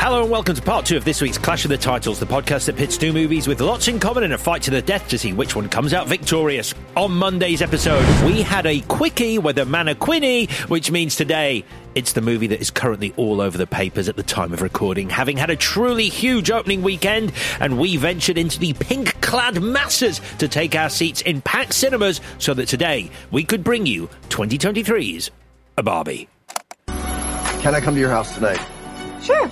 Hello and welcome to part 2 of this week's Clash of the Titles, the podcast that pits two movies with lots in common and a fight to the death to see which one comes out victorious. On Monday's episode, we had a quickie with a Mannequin, which means today it's the movie that is currently all over the papers at the time of recording, having had a truly huge opening weekend, and we ventured into the pink-clad masses to take our seats in packed cinemas so that today we could bring you 2023's A Barbie. Can I come to your house tonight? Sure.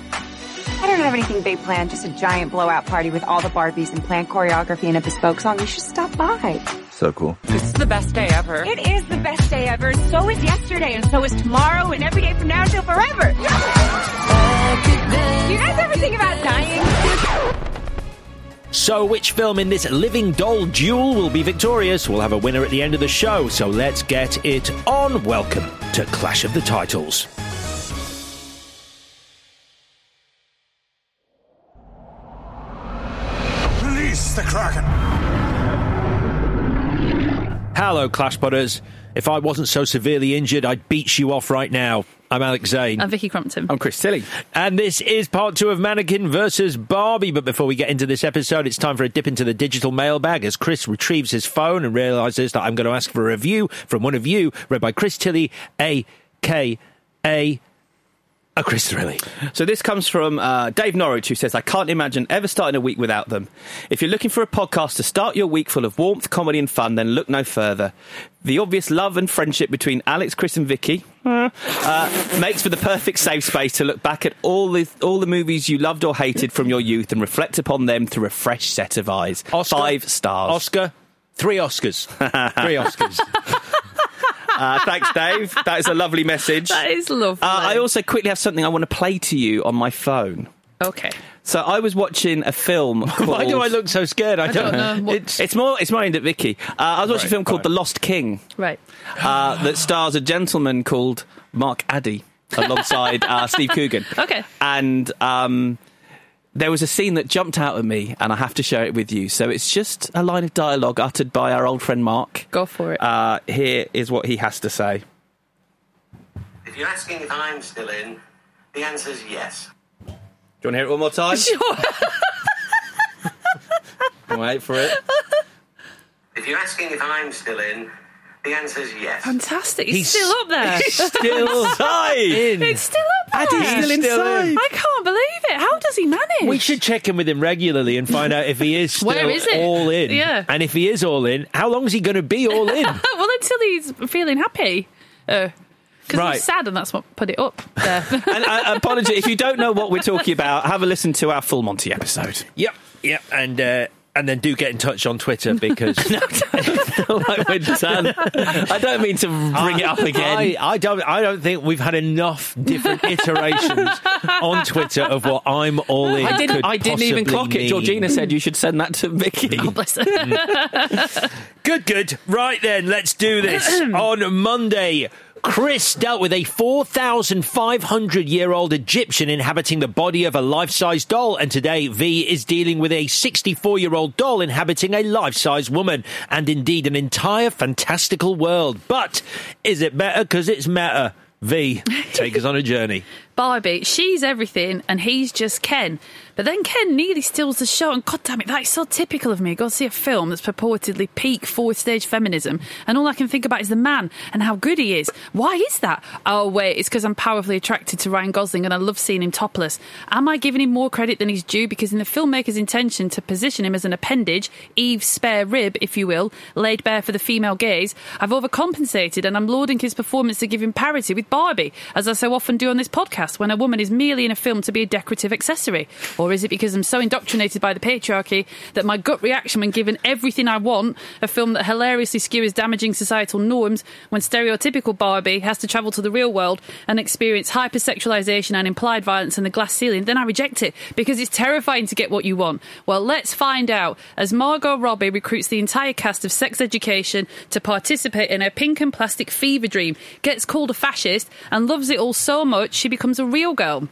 I don't have anything big planned, just a giant blowout party with all the Barbies and planned choreography and a bespoke song. You should stop by. So cool. This is the best day ever. It is the best day ever. And so is yesterday, and so is tomorrow, and every day from now until forever. Yeah. Do you guys ever think about dying? So which film in this living doll duel will be victorious? We'll have a winner at the end of the show, so let's get it on. Welcome to Clash of the Titles. The Kraken. Hello, Clash Potters. If I wasn't so severely injured, I'd beat you off right now. I'm Alex Zane. I'm Vicky Crompton. I'm Chris Tilley. And this is part 2 of Mannequin versus Barbie. But before we get into this episode, it's time for a dip into the digital mailbag as Chris retrieves his phone and realises that I'm going to ask for a review from one of you, read by Chris Tilley, a.k.a. Chris Thrilley. So this comes from Dave Norwich, who says, I can't imagine ever starting a week without them. If you're looking for a podcast to start your week full of warmth, comedy and fun, then look no further. The obvious love and friendship between Alex, Chris and Vicky makes for the perfect safe space to look back at all the movies you loved or hated from your youth and reflect upon them through a fresh set of eyes. Oscar, 5 stars. Oscar. 3 Oscars. 3 Oscars. Thanks, Dave. That is a lovely message. That is lovely. I also quickly have something I want to play to you on my phone. Okay. So I was watching a film called... Why do I look so scared? I don't know. It's more aimed at Vicky. I was watching a film called The Lost King. Right. That stars a gentleman called Mark Addy alongside Steve Coogan. Okay. And there was a scene that jumped out at me, and I have to share it with you. So it's just a line of dialogue uttered by our old friend Mark. Go for it. Here is what he has to say. If you're asking if I'm still in, the answer's yes. Do you want to hear it one more time? Sure. Wait for it. If you're asking if I'm still in, the answer's yes. Fantastic. He's still up there. He's still inside. It's still up there. Addy's still inside. I can't believe it. How does he manage? We should check in with him regularly and find out if he is still Where is it? All in. Yeah. And if he is all in, how long is he going to be all in? Well, until he's feeling happy. Because I'm sad and that's what put it up there. And I apologize. If you don't know what we're talking about, have a listen to our Full Monty episode. Yep. And then do get in touch on Twitter because... I don't mean to bring it up again. I don't think we've had enough different iterations on Twitter of what I'm all in. I didn't even clock it. Georgina said you should send that to Vicky. Oh, bless her. Good. Right then, let's do this. On Monday, Chris dealt with a 4,500-year-old Egyptian inhabiting the body of a life-size doll, and today V is dealing with a 64-year-old doll inhabiting a life-size woman, and indeed an entire fantastical world. But is it better because it's meta? V, take us on a journey. Barbie, she's everything and he's just Ken. But then Ken nearly steals the show, and God damn it, that is so typical of me. I go to see a film that's purportedly peak forward stage feminism, and all I can think about is the man and how good he is. Why is that? Oh wait, it's because I'm powerfully attracted to Ryan Gosling and I love seeing him topless. Am I giving him more credit than he's due? Because in the filmmaker's intention to position him as an appendage, Eve's spare rib, if you will, laid bare for the female gaze, I've overcompensated and I'm lauding his performance to give him parity with Barbie, as I so often do on this podcast, when a woman is merely in a film to be a decorative accessory. Or is it because I'm so indoctrinated by the patriarchy that my gut reaction when given Everything I Want, a film that hilariously skewers damaging societal norms when stereotypical Barbie has to travel to the real world and experience hypersexualization and implied violence in the glass ceiling, then I reject it because it's terrifying to get what you want? Well, let's find out, as Margot Robbie recruits the entire cast of Sex Education to participate in her pink and plastic fever dream, gets called a fascist, and loves it all so much she becomes a real girl.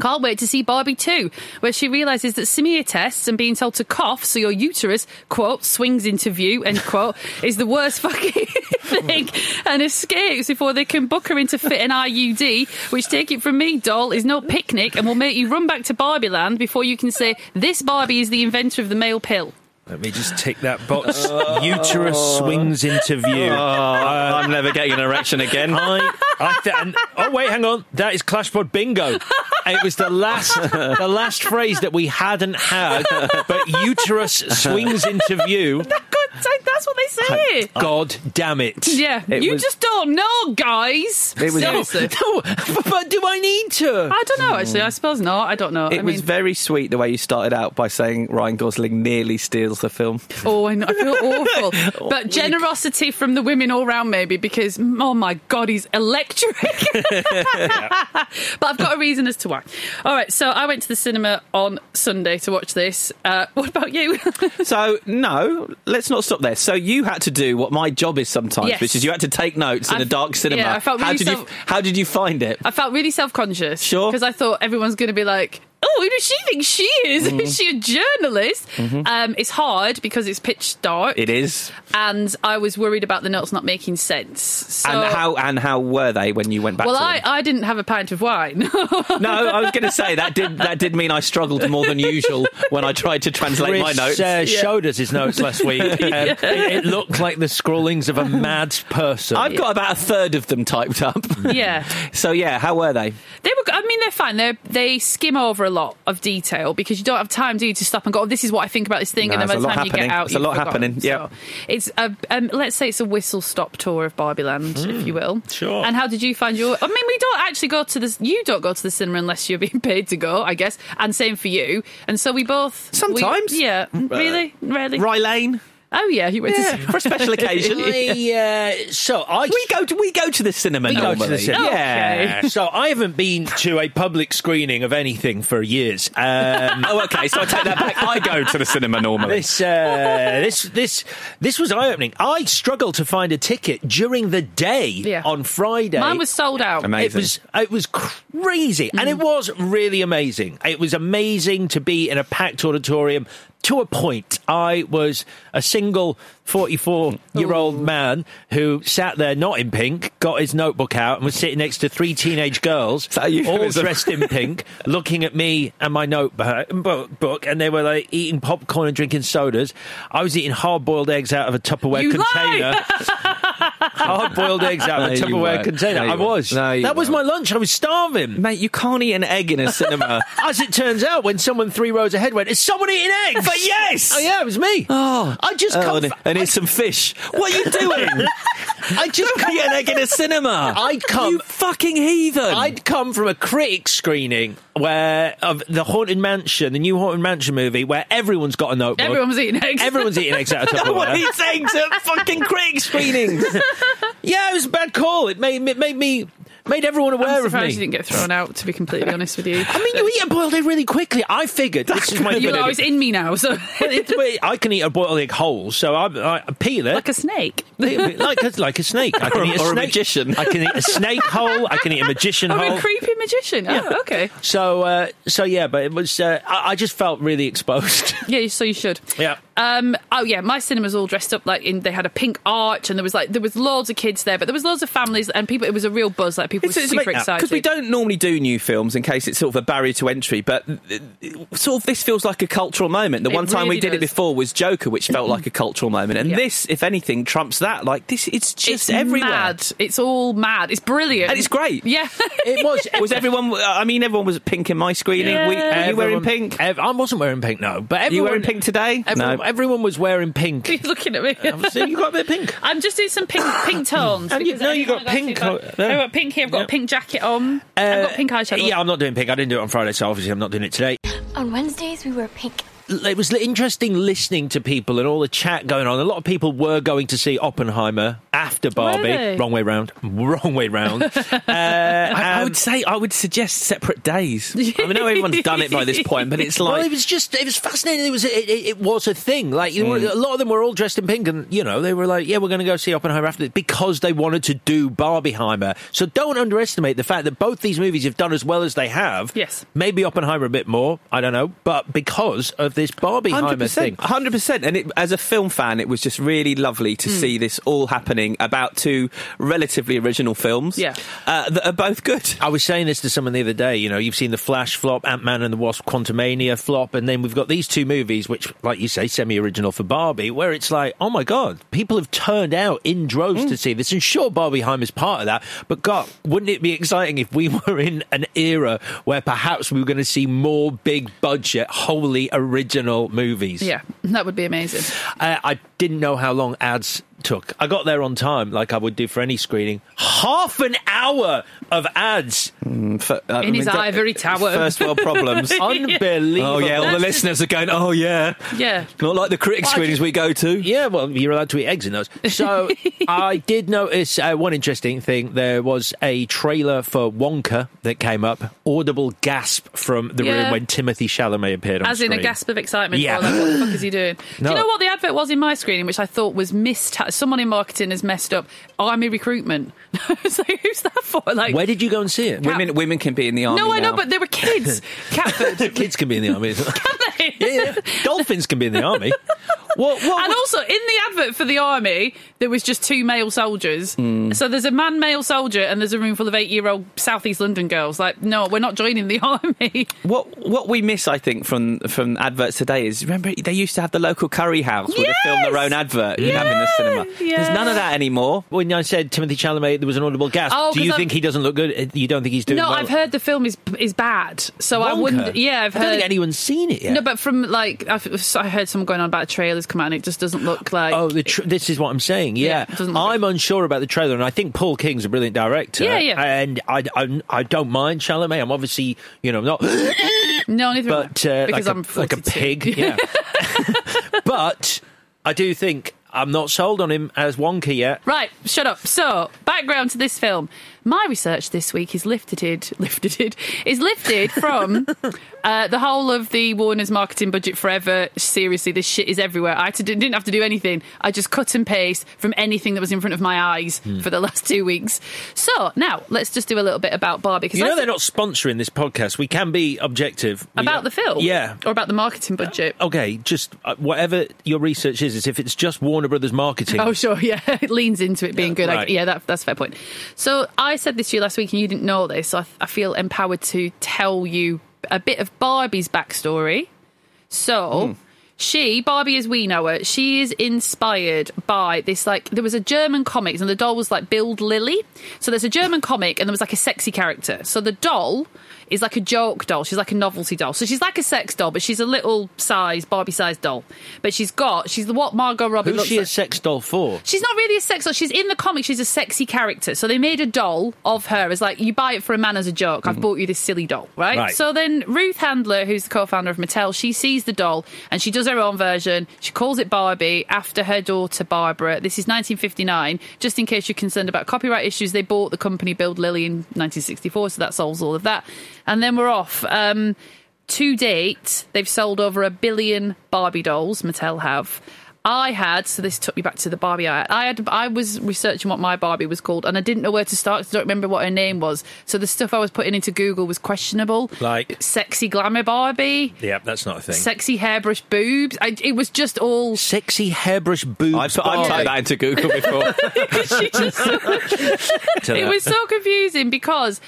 Can't wait to see Barbie 2, where she realises that smear tests and being told to cough so your uterus, quote, swings into view, end quote, is the worst fucking thing, and escapes before they can book her into fit an IUD, which, take it from me, doll, is no picnic and will make you run back to Barbieland before you can say, this Barbie is the inventor of the male pill. Let me just tick that box. Uterus swings into view. Oh, I'm never getting an erection again. Oh, wait, hang on. That is Clash Pod Bingo. It was the last phrase that we hadn't had, but uterus swings into view. That's what they say. God damn it. Yeah, just don't know, guys. It was, no, but do I need to? I don't know, actually. I suppose not. I don't know. It was very sweet the way you started out by saying Ryan Gosling nearly steals the film. Oh, I know, I feel awful. But generosity from the women all round, maybe, because, oh my God, he's electric. But I've got a reason as to why. All right, so I went to the cinema on Sunday to watch this. What about you? So, no, let's not stop there. So you had to do what my job is sometimes, yes, which is you had to take notes in a dark cinema. Yeah, I felt really how did you find it? I felt really self-conscious. Sure. Because I thought everyone's going to be like, oh, who does she think she is? Mm. Is she a journalist? Mm-hmm. It's hard because it's pitch dark. It is. And I was worried about the notes not making sense. So, and how were they when you went back to them? Well, I didn't have a pint of wine. No, I was going to say, that did mean I struggled more than usual when I tried to translate Chris, my notes. Showed us his notes last week. It looked like the scrawlings of a mad person. I've got about a third of them typed up. Yeah. So, yeah, how were they? They were. I mean, they're fine. They skim over a lot of detail because you don't have time, do you, to stop and go, oh, this is what I think about this thing, and then by the time you get out, it's a lot happening. Yeah, so it's let's say it's a whistle stop tour of Barbieland, if you will. Sure. And how did you find your? I mean, we don't actually go to this. You don't go to the cinema unless you're being paid to go, I guess. And same for you. And so we both sometimes, really, rarely. Rye Lane. Oh yeah, he went to for a special occasion. We go to the cinema normally. Go to the cinema. Yeah. Okay. So I haven't been to a public screening of anything for years. Oh, okay. So I take that back. I go to the cinema normally. This was eye opening. I struggled to find a ticket during the day on Friday. Mine was sold out. Amazing. It was crazy, and it was really amazing. It was amazing to be in a packed auditorium. To a point, I was a single 44-year-old man who sat there not in pink, got his notebook out and was sitting next to three teenage girls, all dressed in pink, looking at me and my notebook, and they were like eating popcorn and drinking sodas. I was eating hard-boiled eggs out of a Tupperware container. Hard-boiled eggs out of a Tupperware container. I was. That was my lunch. I was starving. Mate, you can't eat an egg in a cinema. As it turns out, when someone three rows ahead went, is someone eating eggs? But yes! Oh, yeah, it was me. Oh, I just can't... And it's some fish. What are you doing? I just can't eat an egg in a cinema. You fucking heathen. I'd come from a critic screening of the Haunted Mansion, the new Haunted Mansion movie, where everyone's got a notebook. Everyone's eating eggs. Everyone's eating eggs out of Tupperware. No one eats eggs at fucking critic screenings. Yeah, it was a bad call. It made me... Made everyone aware of me. I'm surprised you didn't get thrown out, to be completely honest with you. I mean, you eat a boiled egg really quickly. I figured this is my you're always in me now, so I can eat a boiled egg whole. So I peel it like a snake, like a snake. I can eat a magician. I can eat a snake whole. I can eat a magician whole. I'm a creepy magician. Yeah. Oh, okay. So yeah, but it was. I just felt really exposed. Yeah, so you should. Yeah. Oh yeah, my cinema's all dressed up like they had a pink arch, and there was loads of kids there, but there was loads of families and people. It was a real buzz. Like people were super excited because we don't normally do new films in case it's sort of a barrier to entry. But sort of this feels like a cultural moment. The one time we did it before was Joker, which felt like a cultural moment, and this, if anything, trumps that. Like this, it's just everywhere. Mad. It's all mad. It's brilliant and it's great. Yeah, it was. Was everyone? I mean, everyone was pink in my screening. Yeah. You wearing pink? I wasn't wearing pink. No, but everyone, you wearing pink today? Everyone, no. Everyone was wearing pink. You're looking at me. You got a bit of pink. I'm just doing some pink tones. You got pink. I've got pink here. I've got a pink jacket on. I've got pink eyeshadow. Yeah, I'm not doing pink. I didn't do it on Friday, so obviously I'm not doing it today. On Wednesdays, we wear pink. It was interesting listening to people and all the chat going on. A lot of people were going to see Oppenheimer after Barbie. Wrong way round. I would suggest separate days. I mean, I know everyone's done it by this point, but it's like... Well, it was fascinating. It was a thing. Like, a lot of them were all dressed in pink and, they were like, yeah, we're going to go see Oppenheimer after this because they wanted to do Barbieheimer. So don't underestimate the fact that both these movies have done as well as they have. Yes. Maybe Oppenheimer a bit more, I don't know, but because of this Barbenheimer thing. 100%. And as a film fan, it was just really lovely to see this all happening about two relatively original films that are both good. I was saying this to someone the other day, you've seen The Flash flop, Ant-Man and the Wasp, Quantumania flop, and then we've got these two movies, which, like you say, semi-original for Barbie, where it's like, oh my God, people have turned out in droves to see this, and sure, Barbieheimer's part of that, but God, wouldn't it be exciting if we were in an era where perhaps we were going to see more big-budget, wholly original movies. Yeah, that would be amazing. I didn't know how long ads took. I got there on time, like I would do for any screening. Half an hour of ads in his ivory tower. First world problems. Unbelievable. Oh yeah, all the listeners are going, oh yeah. Yeah. Not like the critic screenings we go to. Yeah, well, you're allowed to eat eggs in those. So I did notice one interesting thing. There was a trailer for Wonka that came up. Audible gasp from the room when Timothy Chalamet appeared on As screen. As in a gasp of excitement. Yeah. Like, what the fuck is he doing? No. Do you know what the advert was in my screening, which I thought was someone in marketing has messed up army recruitment. So who's that for? Like, where did you go and see it? Women can be in the army. No, I know, but there were kids. Catford. Kids can be in the army. Can they? Yeah. Dolphins can be in the army. What? Also, in the advert for the army, there was just two male soldiers. Mm. So there's a male soldier, and there's a room full of 8-year-old South East London girls. Like, no, we're not joining the army. What we miss, I think, from adverts today is, remember, they used to have the local curry house where they filmed their own advert and have in the cinema. Yes. There's none of that anymore. When I said Timothy Chalamet, there was an audible gasp. Oh, do you think he doesn't look good? You don't think he's doing well? No, I've heard the film is bad. So Wonka. I wouldn't... Yeah, I don't think anyone's seen it yet. No, but from, like... I heard someone going on about trailers come out and it just doesn't look like... Oh, this is what I'm saying, I'm unsure about the trailer, and I think Paul King's a brilliant director. Yeah, yeah. And I don't mind Chalamet. I'm obviously, not... No, neither but, because I'm 42. Like a pig, yeah. But I do think I'm not sold on him as Wonka yet. Right, shut up. So, background to this film. My research this week is lifted from the whole of the Warner's marketing budget forever. Seriously, this shit is everywhere. I didn't have to do anything. I just cut and paste from anything that was in front of my eyes for the last 2 weeks. So now let's just do a little bit about Barbie. Because they're not sponsoring this podcast. We can be objective about the film, or about the marketing budget. Okay, just whatever your research is if it's just Warner Brothers marketing. Oh sure, yeah, it leans into it being good. Right. That's a fair point. So I said this to you last week and you didn't know this, so I feel empowered to tell you a bit of Barbie's backstory. So, Barbie as we know her, she is inspired by this, like, there was a German comic and the doll was like Bild Lilli. So there's a German comic and there was like a sexy character. So the doll is like a joke doll. She's like a novelty doll. So she's like a sex doll, but she's a little size, Barbie-sized doll. But she's what Margot Robbie looks like. Who's she a sex doll for? She's not really a sex doll. She's in the comic. She's a sexy character. So they made a doll of her as like, you buy it for a man as a joke. I've bought you this silly doll, right? So then Ruth Handler, who's the co-founder of Mattel, she sees the doll and she does her her own version. She calls it Barbie after her daughter Barbara. This is 1959. Just in case you're concerned about copyright issues, they bought the company Bild Lilli in 1964, so that solves all of that. And then we're off. To date, they've sold over 1 billion Barbie dolls, Mattel have. I had, so this took me back to the Barbie I was researching what my Barbie was called, and I didn't know where to start because I don't remember what her name was. So the stuff I was putting into Google was questionable. Like? Sexy glamour Barbie. Yeah, that's not a thing. Sexy hairbrush boobs. It was just all... Sexy hairbrush boobs. I've typed that into Google before. She just... It was so confusing because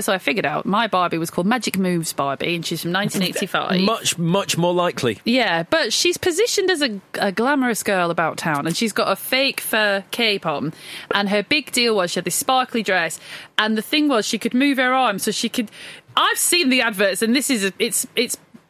so I figured out my Barbie was called Magic Moves Barbie, and she's from 1985. Much, much more likely. Yeah, but she's positioned as a glamorous girl about town, and she's got a fake fur cape on, and her big deal was she had this sparkly dress, and the thing was she could move her arm, so she could... I've seen the adverts, and this is... It's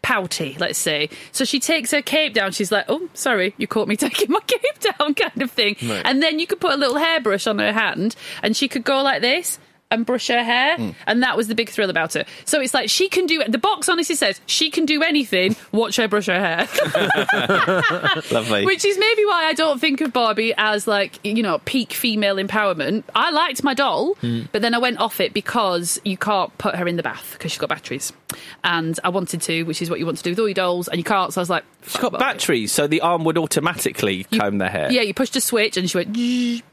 pouty, let's say. So she takes her cape down, she's like, oh, sorry, you caught me taking my cape down, kind of thing. Right. And then you could put a little hairbrush on her hand, and she could go like this and brush her hair, and that was the big thrill about her. So it's like, she can do... The box honestly says, she can do anything, watch her brush her hair. Lovely. Which is maybe why I don't think of Barbie as, like, you know, peak female empowerment. I liked my doll, but then I went off it because you can't put her in the bath, because she's got batteries. And I wanted to, which is what you want to do with all your dolls, and you can't, so I was like... She's got batteries, so the arm would automatically comb their hair. Yeah, you pushed a switch, and she went...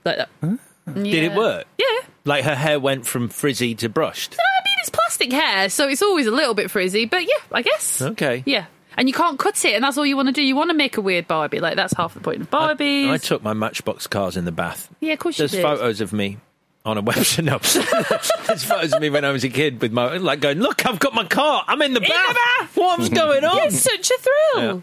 like that. Huh? Yeah. Did it work? Yeah. Like, her hair went from frizzy to brushed? I mean, it's plastic hair, so it's always a little bit frizzy, but yeah, I guess. Okay. Yeah. And you can't cut it, and that's all you want to do. You want to make a weird Barbie. Like, that's half the point of Barbies. I took my Matchbox cars in the bath. Yeah, of course you did. There's photos of me on a website. No. There's photos of me when I was a kid with my... Like, going, look, I've got my car. I'm in the bath. What's going on? Yeah, it's such a thrill. Yeah.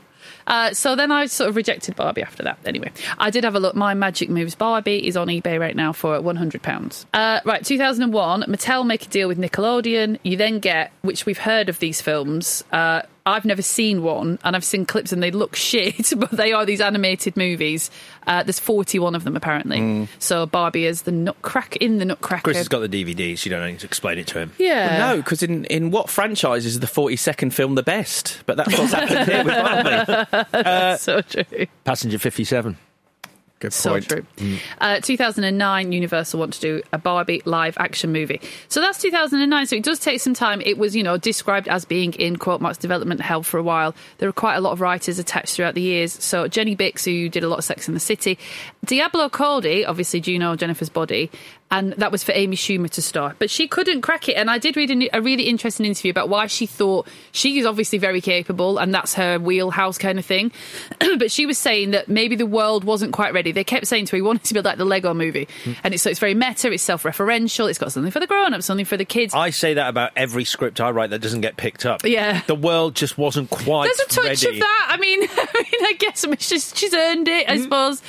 So then I sort of rejected Barbie after that. Anyway, I did have a look. My Magic Moves Barbie is on eBay right now for £100. Right, 2001, Mattel make a deal with Nickelodeon. You then get, which we've heard of these films... I've never seen one, and I've seen clips and they look shit, but they are these animated movies. There's 41 of them, apparently. So Barbie is the Nutcracker. Chris has got the DVDs, so you don't need to explain it to him. Yeah. Well, no, because in what franchise is the 42nd film the best? But that's what's happened here with Barbie. That's so true. Passenger 57. Good point. So true. 2009, Universal want to do a Barbie live action movie. So that's 2009, so it does take some time. It was, you know, described as being in, quote marks, development hell for a while. There are quite a lot of writers attached throughout the years. So Jenny Bix, who did a lot of Sex in the City. Diablo Cody, obviously Juno, Jennifer's Body. And that was for Amy Schumer to star. But she couldn't crack it. And I did read a really interesting interview about why she thought she is obviously very capable and that's her wheelhouse kind of thing. But she was saying that maybe the world wasn't quite ready. They kept saying to her, we wanted to build like the Lego movie. And it's very meta, it's self-referential, it's got something for the grown-ups, something for the kids. I say that about every script I write that doesn't get picked up. Yeah. The world just wasn't quite ready. There's a touch of that. I mean, I guess she's earned it, I suppose.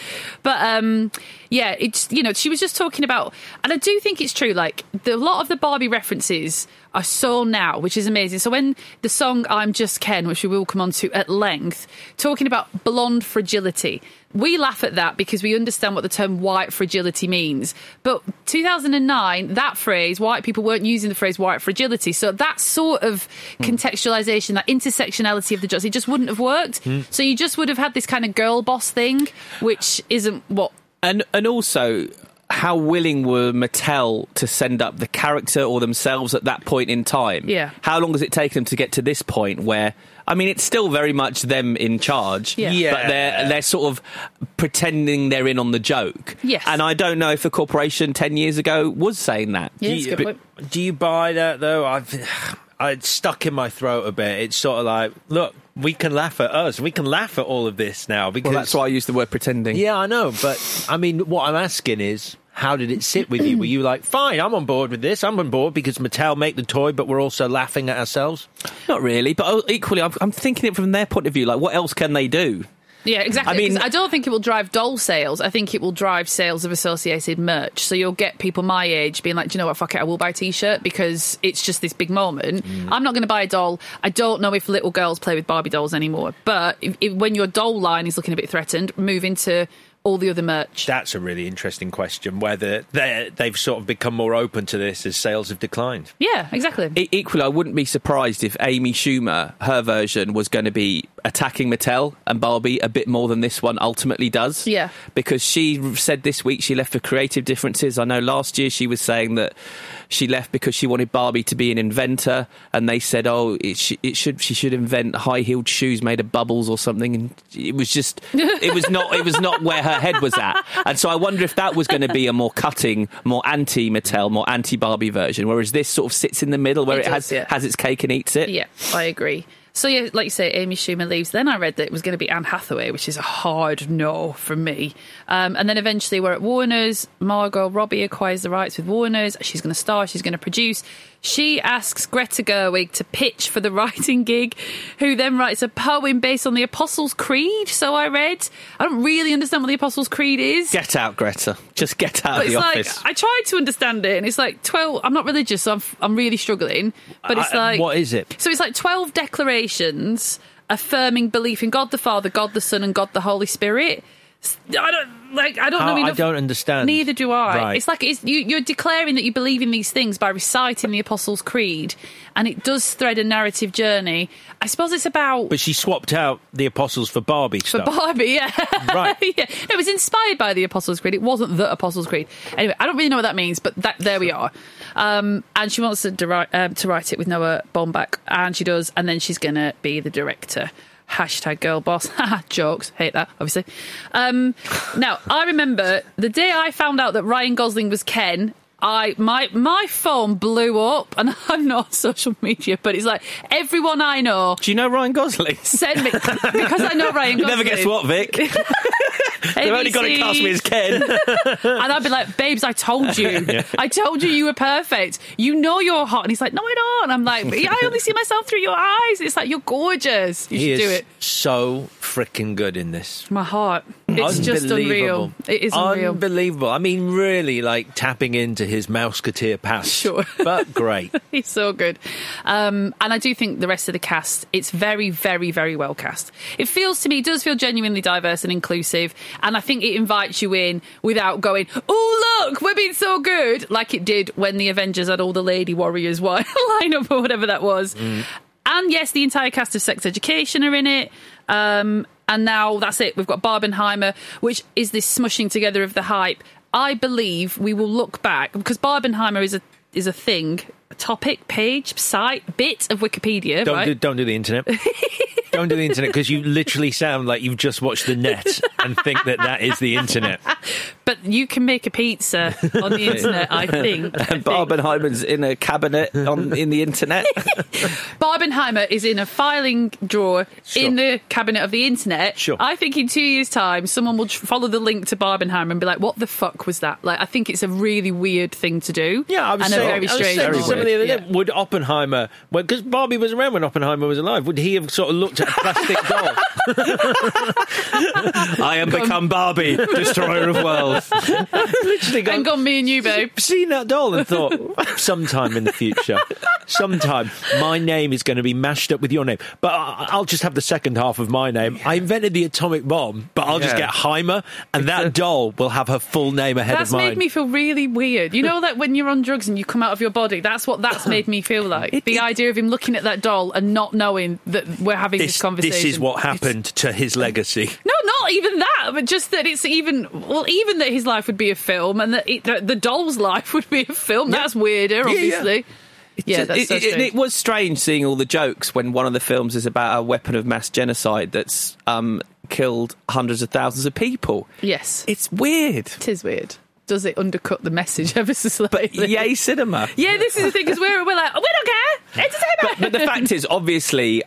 But... yeah, it's, you know, she was just talking about, and I do think it's true, like, a lot of the Barbie references are so now, which is amazing. So when the song I'm Just Ken, which we will come on to at length, talking about blonde fragility, we laugh at that because we understand what the term white fragility means. But 2009, that phrase, white people weren't using the phrase white fragility. So that sort of contextualization, that intersectionality of the jokes, it just wouldn't have worked. So you just would have had this kind of girl boss thing, which isn't what... And also, how willing were Mattel to send up the character or themselves at that point in time? Yeah. How long has it taken them to get to this point where... I mean, it's still very much them in charge, but they're sort of pretending they're in on the joke. Yes. And I don't know if a corporation 10 years ago was saying that. Yeah, do you buy that, though? It's stuck in my throat a bit. It's sort of like, look, we can laugh at us. We can laugh at all of this now. Because that's why I use the word pretending. Yeah, I know. But, I mean, what I'm asking is, how did it sit with you? Were you like, fine, I'm on board with this. I'm on board because Mattel make the toy, but we're also laughing at ourselves? Not really. But equally, I'm thinking it from their point of view. Like, what else can they do? Yeah, exactly. I mean, I don't think it will drive doll sales. I think it will drive sales of associated merch. So you'll get people my age being like, do you know what, fuck it, I will buy a T-shirt because it's just this big moment. I'm not going to buy a doll. I don't know if little girls play with Barbie dolls anymore. But when your doll line is looking a bit threatened, move into all the other merch. That's a really interesting question, whether they've sort of become more open to this as sales have declined. Yeah, exactly. Equally, I wouldn't be surprised if Amy Schumer, her version, was going to be attacking Mattel and Barbie a bit more than this one ultimately does. Yeah. Because she said this week she left for creative differences. I know last year she was saying that she left because she wanted Barbie to be an inventor, and they said, oh, she should invent high-heeled shoes made of bubbles or something, and it was not where her head was at. And so I wonder if that was going to be a more cutting, more anti-Mattel, more anti-Barbie version, whereas this sort of sits in the middle where it has its cake and eats it. Yeah, I agree. So, yeah, like you say, Amy Schumer leaves. Then I read that it was going to be Anne Hathaway, which is a hard no from me. And then eventually we're at Warner's. Margot Robbie acquires the rights with Warner's. She's going to star. She's going to produce. She asks Greta Gerwig to pitch for the writing gig, who then writes a poem based on the Apostles' Creed. So I read. I don't really understand what the Apostles' Creed is. Get out, Greta. Just get out of the office. I tried to understand it, and it's like 12... I'm not religious, so I'm really struggling. But it's like... What is it? So it's like 12 declarations affirming belief in God the Father, God the Son, and God the Holy Spirit. I don't know enough. I don't understand. Neither do I. Right. It's like you're declaring that you believe in these things by reciting the Apostles' Creed, and it does thread a narrative journey. I suppose it's about... But she swapped out the Apostles for Barbie stuff. For Barbie, yeah. Right. Yeah. It was inspired by the Apostles' Creed. It wasn't the Apostles' Creed. Anyway, I don't really know what that means, but there we are. And she wants to write it with Noah Baumbach, and she does, and then she's going to be the director. Hashtag girl boss. Jokes. Hate that, obviously. Now, I remember the day I found out that Ryan Gosling was Ken, my phone blew up, and I'm not on social media, but it's like everyone I know... Do you know Ryan Gosling? Send me... Because I know Ryan Gosling. You never guess what, Vic. They've only got to cast me as Ken. And I'd be like, babes, I told you. Yeah. I told you were perfect. You know you're hot. And he's like, no, I don't. I'm like, I only see myself through your eyes. It's like, you're gorgeous. You should do it. So freaking good in this. My heart. It's just unreal. It is unreal. Unbelievable. I mean, really, like, tapping into his Mouseketeer past. Sure. But great. He's so good. And I do think the rest of the cast, it's very, very, very well cast. It does feel genuinely diverse and inclusive. And I think it invites you in without going, oh, look, we're being so good, like it did when the Avengers had all the lady warriors line up or whatever that was. Mm. And yes, the entire cast of Sex Education are in it. And now that's it. We've got Barbenheimer, which is this smushing together of the hype. I believe we will look back, because Barbenheimer is a thing, a topic, page, site, bit of Wikipedia. Don't do the internet. Don't do the internet, because you literally sound like you've just watched The Net and think that is the internet. But you can make a pizza on the internet, I think. And Barbenheimer's in a cabinet in the internet. Barbenheimer is in a filing drawer in the cabinet of the internet. Sure. I think in 2 years' time, someone will follow the link to Barbenheimer and be like, what the fuck was that? Like, I think it's a really weird thing to do. Yeah, I was saying to somebody the other day, would Oppenheimer... Because Barbie was around when Oppenheimer was alive. Would he have sort of looked at a plastic doll? I am become Barbie, destroyer of worlds. Literally gone me and you, babe. Seen that doll and thought, sometime in the future, my name is going to be mashed up with your name, but I'll just have the second half of my name. I invented the atomic bomb, but I'll just get Heimer, and that doll will have her full name ahead of mine. That's made me feel really weird. You know that when you're on drugs and you come out of your body, that's what that's made me feel like. The idea of him looking at that doll and not knowing that we're having this conversation. This is what happened to his legacy. No, not even that, but just that it's even that his life would be a film, and that the doll's life would be a film. That's weirder, obviously. Yeah. It was strange seeing all the jokes when one of the films is about a weapon of mass genocide that's killed hundreds of thousands of people. Yes. It's weird. It is weird. Does it undercut the message ever so slightly? But yay, cinema. Yeah, this is the thing, because we're like, we don't care. Entertainment. But the fact is, obviously...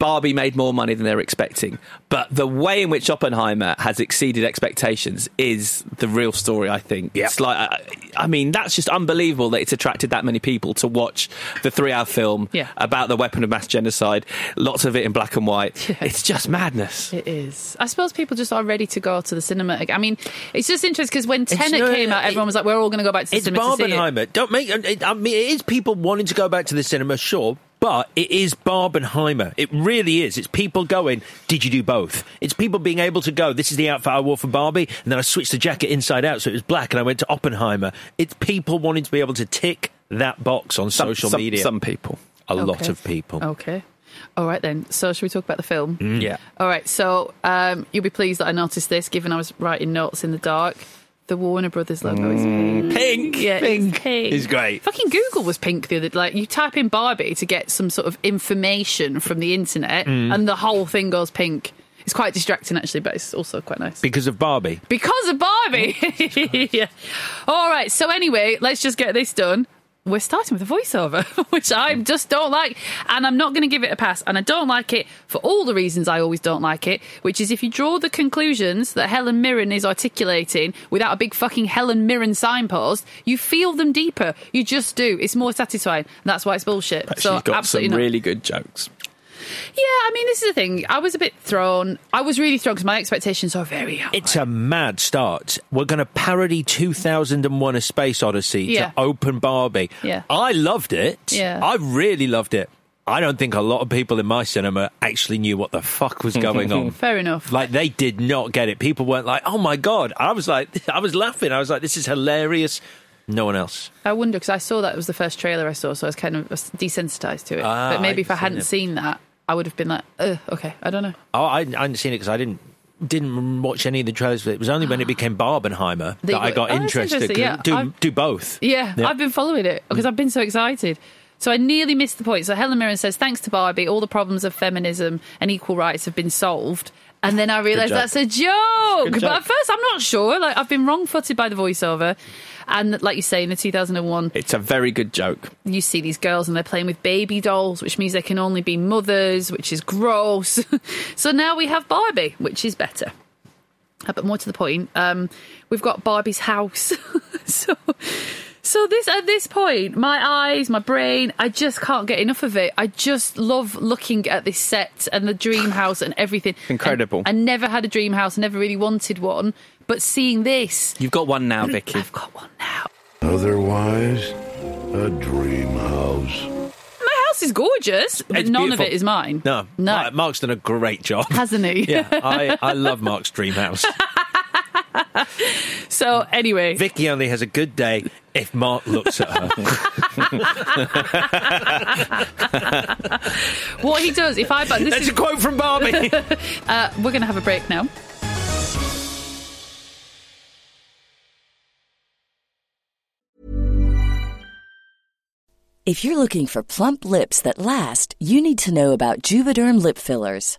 Barbie made more money than they were expecting, but the way in which Oppenheimer has exceeded expectations is the real story, I think. Yep. It's like, I mean, that's just unbelievable that it's attracted that many people to watch the 3-hour film about the weapon of mass genocide, lots of it in black and white. Yeah. It's just madness. It is. I suppose people just are ready to go to the cinema. I mean, it's just interesting because when Tenet came out, everyone was like, we're all going to go back to the cinema to see it. It's Barbenheimer. It is people wanting to go back to the cinema, sure. But it is Barbenheimer. It really is. It's people going, did you do both? It's people being able to go, this is the outfit I wore for Barbie, and then I switched the jacket inside out so it was black, and I went to Oppenheimer. It's people wanting to be able to tick that box on social media. Some people. A lot of people. Okay. All right, then. So should we talk about the film? Mm. Yeah. All right. So you'll be pleased that I noticed this, given I was writing notes in the dark. The Warner Brothers logo is pink. Pink? Yeah, pink. It's pink. It's great. Fucking Google was pink the other day. Like, you type in Barbie to get some sort of information from the internet, and the whole thing goes pink. It's quite distracting, actually, but it's also quite nice. Because of Barbie? Because of Barbie! Yeah. All right, so anyway, let's just get this done. We're starting with a voiceover, which I just don't like, and I'm not going to give it a pass. And I don't like it for all the reasons I always don't like it, which is if you draw the conclusions that Helen Mirren is articulating without a big fucking Helen Mirren signpost, you feel them deeper. You just do. It's more satisfying. And that's why it's bullshit. But so she's got absolutely some really good jokes. Yeah, I mean, this is the thing. I was a bit thrown. I was really thrown because my expectations are very high. It's a mad start. We're going to parody 2001 A Space Odyssey to open Barbie. Yeah. I loved it. Yeah. I really loved it. I don't think a lot of people in my cinema actually knew what the fuck was going on. Fair enough. Like, they did not get it. People weren't like, oh, my God. I was laughing. I was like, this is hilarious. No one else. I wonder, because I saw that it was the first trailer I saw, so I was kind of desensitized to it. But maybe if I hadn't seen that, I would have been like, okay, I don't know. Oh, I hadn't seen it because I didn't watch any of the trailers. It was only when it became Barbenheimer that I got interested. Yeah. Do both. Yeah, I've been following it because I've been so excited. So I nearly missed the point. So Helen Mirren says, thanks to Barbie, all the problems of feminism and equal rights have been solved. And then I realised that's a joke. But at first, I'm not sure. Like, I've been wrong-footed by the voiceover. And like you say, in the 2001... It's a very good joke. You see these girls and they're playing with baby dolls, which means they can only be mothers, which is gross. So now we have Barbie, which is better. But more to the point, we've got Barbie's house. So this at this point, my eyes, my brain, I just can't get enough of it. I just love looking at this set and the dream house and everything. Incredible. And I never had a dream house, never really wanted one. But seeing this... You've got one now, Vicky. I've got one now. Otherwise, a dream house. My house is gorgeous, but it's none beautiful. Of it is mine. No. Mark's done a great job. Hasn't he? Yeah, I love Mark's dream house. So anyway, Vicky only has a good day if Mark looks at her. What he does if I buy this, that's a quote from Barbie. We're going to have a break now. If you're looking for plump lips that last, you need to know about Juvederm lip fillers.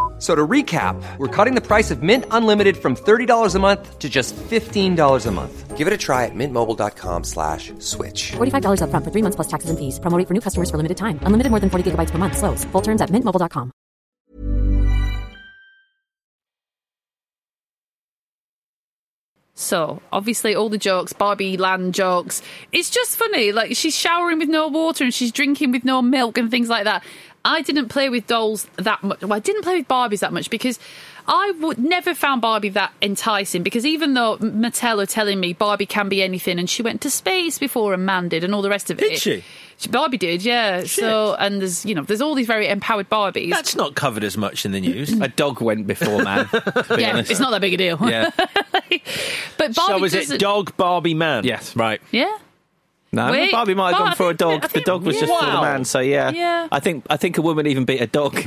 So to recap, we're cutting the price of Mint Unlimited from $30 a month to just $15 a month. Give it a try at mintmobile.com/switch. $45 up front for 3 months plus taxes and fees. Promo rate for new customers for limited time. Unlimited more than 40 gigabytes per month. Slows full terms at mintmobile.com. So, obviously, all the jokes, Barbie Land jokes. It's just funny. Like, she's showering with no water and she's drinking with no milk and things like that. I didn't play with dolls that much. Well, I didn't play with Barbies that much because I would never found Barbie that enticing, because even though Mattel are telling me Barbie can be anything and she went to space before and man did and all the rest of it. Did she? Barbie did, yeah. Shit. So, and there's, you know, there's all these very empowered Barbies. That's not covered as much in the news. A dog went before man. Yeah, honest. It's not that big a deal. Yeah. But Barbie so is it dog, Barbie, man? Yes, right. Yeah. No, wait, Barbie might have gone for a dog. The dog was just for the man, so yeah. I think a woman even beat a dog.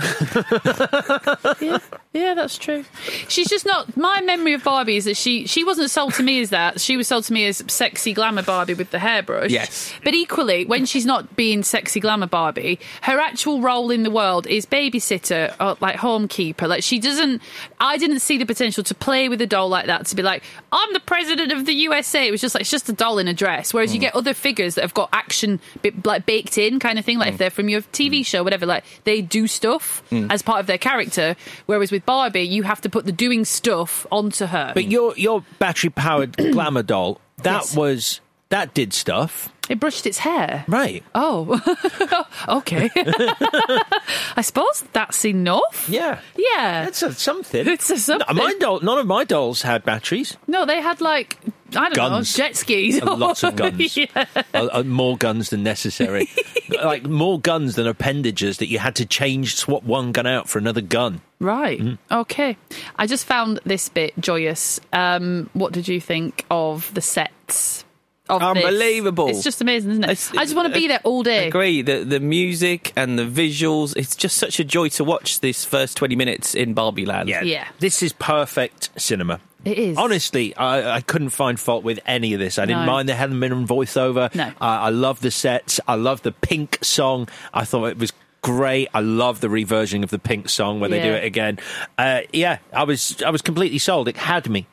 yeah, that's true. She's just not... My memory of Barbie is that she wasn't sold to me as that. She was sold to me as sexy glamour Barbie with the hairbrush. Yes. But equally, when she's not being sexy glamour Barbie, her actual role in the world is babysitter or, like, homekeeper. Like, she doesn't... I didn't see the potential to play with a doll like that, to be like, I'm the president of the USA. It was just like, it's just a doll in a dress. Whereas you get other figures that have got action, like, baked in kind of thing, like if they're from your TV show, whatever, like they do stuff as part of their character, whereas with Barbie you have to put the doing stuff onto her. But your battery powered glamour doll, that did stuff. It brushed its hair. Right. Oh. Okay. I suppose that's enough. Yeah. Yeah. That's something. It's a something. None of my dolls had batteries. No, they had, like, I don't know, jet skis. Lots of guns. Yeah. More guns than necessary. Like, more guns than appendages that you had to swap one gun out for another gun. Right. Mm-hmm. Okay. I just found this bit joyous. What did you think of the sets? Unbelievable. This. It's just amazing, isn't it? I just want to be there all day. I agree. The music and the visuals, it's just such a joy to watch this first 20 minutes in Barbie Land. Yeah. This is perfect cinema. It is. Honestly, I couldn't find fault with any of this. I didn't mind the Helen Mirren voiceover. No. I love the sets. I love the Pink song. I thought it was great. I love the reversioning of the Pink song where they do it again. I was completely sold. It had me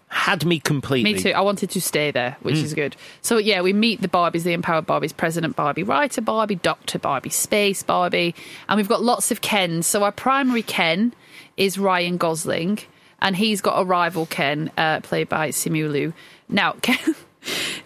completely. Me too. I wanted to stay there, which is good. So yeah, we meet the Barbies, the empowered Barbies, President Barbie, Writer Barbie, Doctor Barbie, Space Barbie, and we've got lots of Kens. So our primary Ken is Ryan Gosling, and he's got a rival Ken played by Simulu. Now, Ken...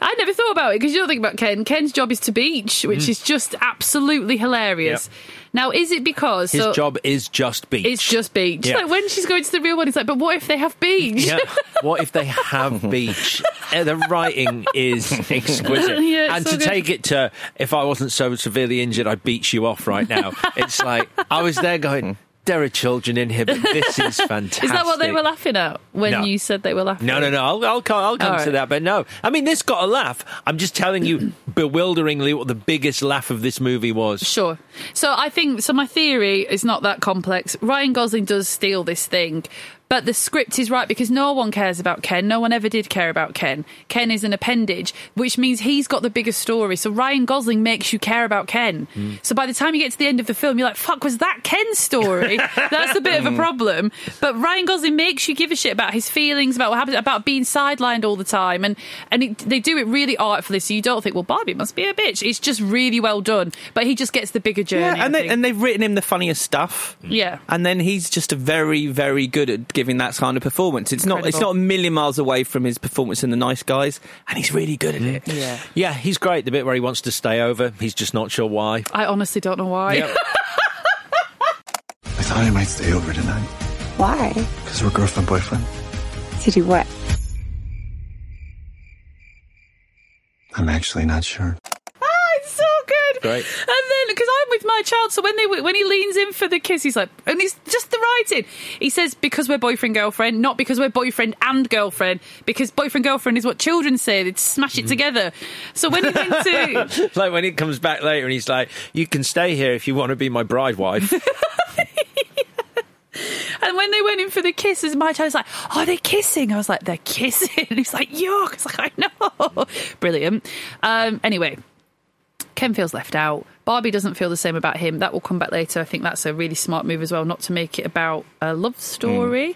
I never thought about it, because you don't think about Ken. Ken's job is to beach, which is just absolutely hilarious. Yep. Now, is it because... His job is just beach. It's just beach. Yeah. Like, when she's going to the real one, it's like, but what if they have beach? Yeah. What if they have beach? The writing is exquisite. Yeah, and so to good. Take it to, if I wasn't so severely injured, I'd beat you off right now. It's like, I was there going... There are children in here, but this is fantastic. Is that what they were laughing at when you said they were laughing? No. I'll come to that, but no. I mean, this got a laugh. I'm just telling you bewilderingly what the biggest laugh of this movie was. Sure. So I think, my theory is not that complex. Ryan Gosling does steal this thing, but the script is right because no one cares about Ken. No one ever did care about Ken. Ken is an appendage, which means he's got the biggest story. So Ryan Gosling makes you care about Ken. So by the time you get to the end of the film, you're like, fuck, was that Ken's story? That's a bit of a problem. But Ryan Gosling makes you give a shit about his feelings, about what happens, about being sidelined all the time. And they do it really artfully. So you don't think, well, Barbie must be a bitch. It's just really well done. But he just gets the bigger journey. Yeah, and they've written him the funniest stuff. Yeah. And then he's just very, very good at giving that kind of performance. It's not a million miles away from his performance in The Nice Guys, and he's really good at it. Yeah, he's great. The bit where he wants to stay over, he's just not sure why. I honestly don't know why. Yep. I thought I might stay over tonight. Why? Because we're girlfriend boyfriend. To do what? I'm actually not sure. Great. And then, because I'm with my child, so when he leans in for the kiss, he's like, and it's just the writing. He says, because we're boyfriend-girlfriend, not because we're boyfriend and girlfriend, because boyfriend-girlfriend is what children say. They'd smash it together. So when he went to... Like when it comes back later and he's like, you can stay here if you want to be my bride wife. when they went in for the kisses, my child was like, "Are they kissing?" I was like, "They're kissing." He's like, "Yuck!" It's like, "I know." Brilliant. Anyway, Ken feels left out. Barbie doesn't feel the same about him. That will come back later. I think that's a really smart move as well, not to make it about a love story. Mm.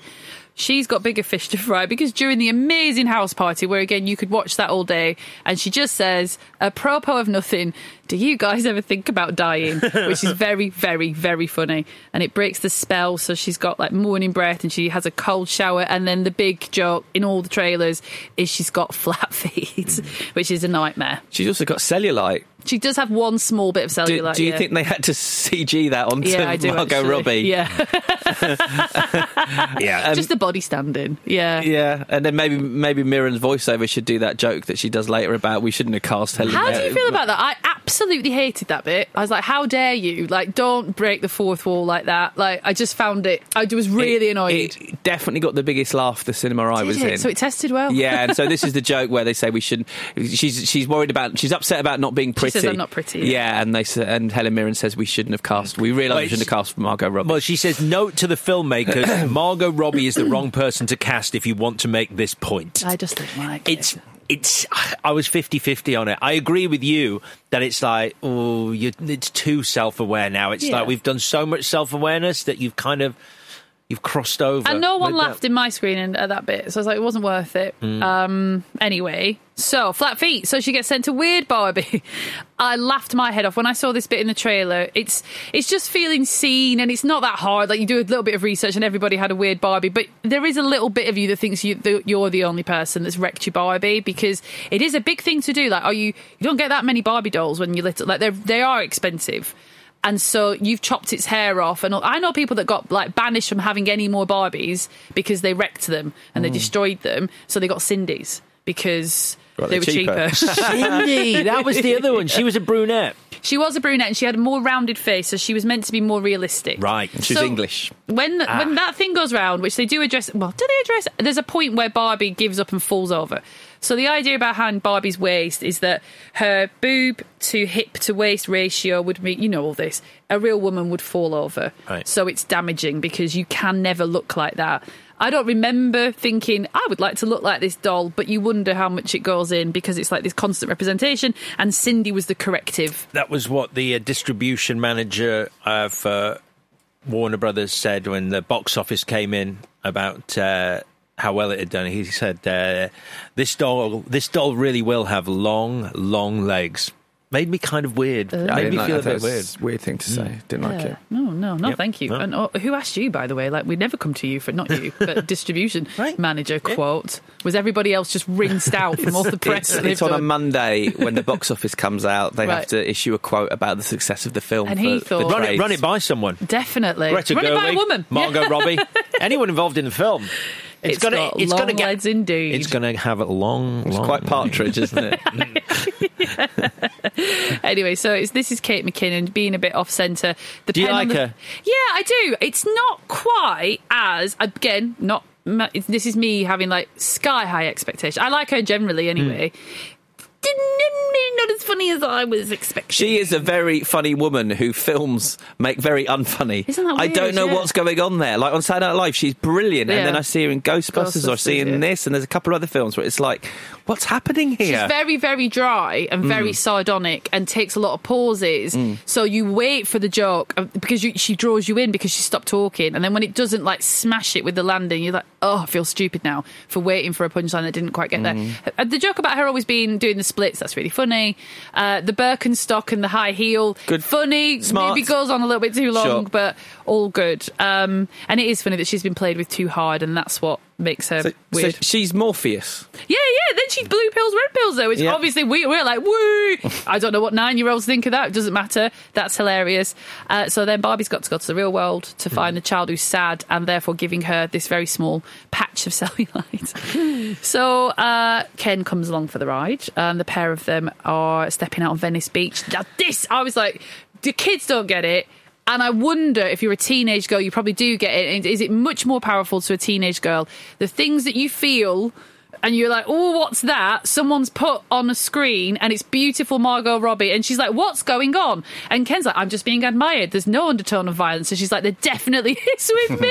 She's got bigger fish to fry because during the amazing house party, where again you could watch that all day, and she just says, apropos of nothing, "Do you guys ever think about dying?" Which is very, very, very funny. And it breaks the spell, so she's got like morning breath and she has a cold shower. And then the big joke in all the trailers is she's got flat feet, which is a nightmare. She's also got cellulite. She does have one small bit of cellulite. Do you think they had to CG that onto Margot Robbie? Yeah. Yeah. Just the body standing. Yeah. Yeah. And then maybe Mirren's voiceover should do that joke that she does later about we shouldn't have cast Helen. How do you feel about that? I absolutely hated that bit. I was like, how dare you? Like, don't break the fourth wall like that. Like, I just found it, I was really annoyed. It definitely got the biggest laugh the cinema I was in. So it tested well. Yeah. And so this is the joke where they say we shouldn't, she's worried about, she's upset about not being pretty. She says, "I'm not pretty." Yeah, and Helen Mirren says we shouldn't have cast Margot Robbie. Well, she says, "Note to the filmmakers, Margot Robbie is the wrong person to cast if you want to make this point." I just don't like it. I was 50-50 on it. I agree with you that it's like, oh, it's too self-aware now. It's like we've done so much self-awareness that you've kind of... You've crossed over. And no one laughed in my screening at that bit. So I was like, it wasn't worth it. Mm. Anyway, so flat feet. So she gets sent to Weird Barbie. I laughed my head off when I saw this bit in the trailer. It's just feeling seen, and it's not that hard. Like, you do a little bit of research and everybody had a weird Barbie. But there is a little bit of you that thinks you're the only person that's wrecked your Barbie, because it is a big thing to do. Like, you don't get that many Barbie dolls when you're little. Like, they are expensive. And so you've chopped its hair off. And I know people that got like banished from having any more Barbies because they wrecked them and they destroyed them. So they got Cindy's because they were cheaper. Cindy, that was the other one. She was a brunette. She was a brunette and she had a more rounded face. So she was meant to be more realistic. Right. And she's English. When that thing goes round, which they do address, there's a point where Barbie gives up and falls over. So the idea behind Barbie's waist is that her boob to hip to waist ratio would be, all this, a real woman would fall over. Right. So it's damaging because you can never look like that. I don't remember thinking, I would like to look like this doll, but you wonder how much it goes in because it's like this constant representation, and Cindy was the corrective. That was what the distribution manager of Warner Brothers said when the box office came in about... how well it had done. He said, this doll really will have long, long legs. Made me kind of weird. Made me feel a bit weird. Weird thing to say. Didn't like it. No, thank you. No. And who asked you, by the way? Like, we never come to you for, not you, but distribution manager quote. Was everybody else just rinsed out from all the press? It's on a Monday when the box office comes out. They have to issue a quote about the success of the film. And he thought... Run it by someone. Definitely. Greta Gerwig, run it by a woman. Margot Robbie. Anyone involved in the film. It's got long legs indeed. It's going to have a long... It's quite Partridge, isn't it? Anyway, so this is Kate McKinnon being a bit off-centre. Do you like her? Yeah, I do. It's not quite as... Again, not... This is me having, like, sky-high expectations. I like her generally, anyway. Not as funny as I was expecting. She is a very funny woman who films make very unfunny. Isn't that weird? I don't know what's going on there. Like on Saturday Night Live, she's brilliant, and then I see her in Ghostbusters or I see her in this, and there's a couple of other films where it's like, what's happening here? She's very, very dry and very sardonic and takes a lot of pauses. So you wait for the joke because she draws you in because she stopped talking, and then when it doesn't like smash it with the landing, you're like, oh, I feel stupid now for waiting for a punchline that didn't quite get there. The joke about her always doing the splits, that's really funny. The Birkenstock and the high heel, good, funny, smart. Maybe goes on a little bit too long, but all good. And it is funny that she's been played with too hard, and that's what makes her weird. So she's Morpheus. Yeah. Then she's blue pills, red pills, though, which obviously we're like, woo! I don't know what 9-year-olds think of that. It doesn't matter. That's hilarious. So then Barbie's got to go to the real world to find the child who's sad and therefore giving her this very small patch of cellulite. So Ken comes along for the ride, and the pair of them are stepping out on Venice Beach. Now this, I was like, the kids don't get it. And I wonder if you're a teenage girl, you probably do get it. Is it much more powerful to a teenage girl? The things that you feel and you're like, oh, what's that? Someone's put on a screen and it's beautiful Margot Robbie. And she's like, what's going on? And Ken's like, I'm just being admired. There's no undertone of violence. And she's like, there definitely is with me.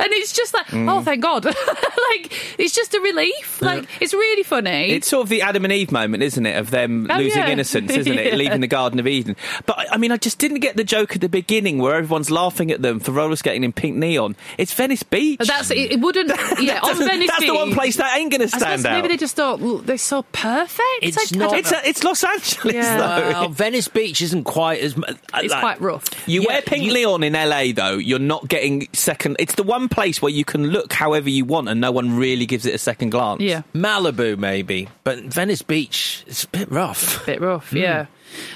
And it's just like, oh, thank God. Like, it's just a relief. Like, it's really funny. It's sort of the Adam and Eve moment, isn't it? Of them losing innocence, isn't it? Yeah. Leaving the Garden of Eden. But, I mean, I just didn't get the joke at the beginning where everyone's laughing at them for roller skating in pink neon. It's Venice Beach. That's, it wouldn't, yeah, on Venice that's Beach. That's the one place that ain't going to stand out. Maybe they just thought they're so perfect. It's like, not. It's Los Angeles, though. Well, Venice Beach isn't quite as... It's like, quite rough. You wear pink neon in LA, though, you're not getting second... It's the one place where you can look however you want and no one really gives it a second glance. Yeah. Malibu, maybe. But Venice Beach, it's a bit rough. A bit rough, yeah.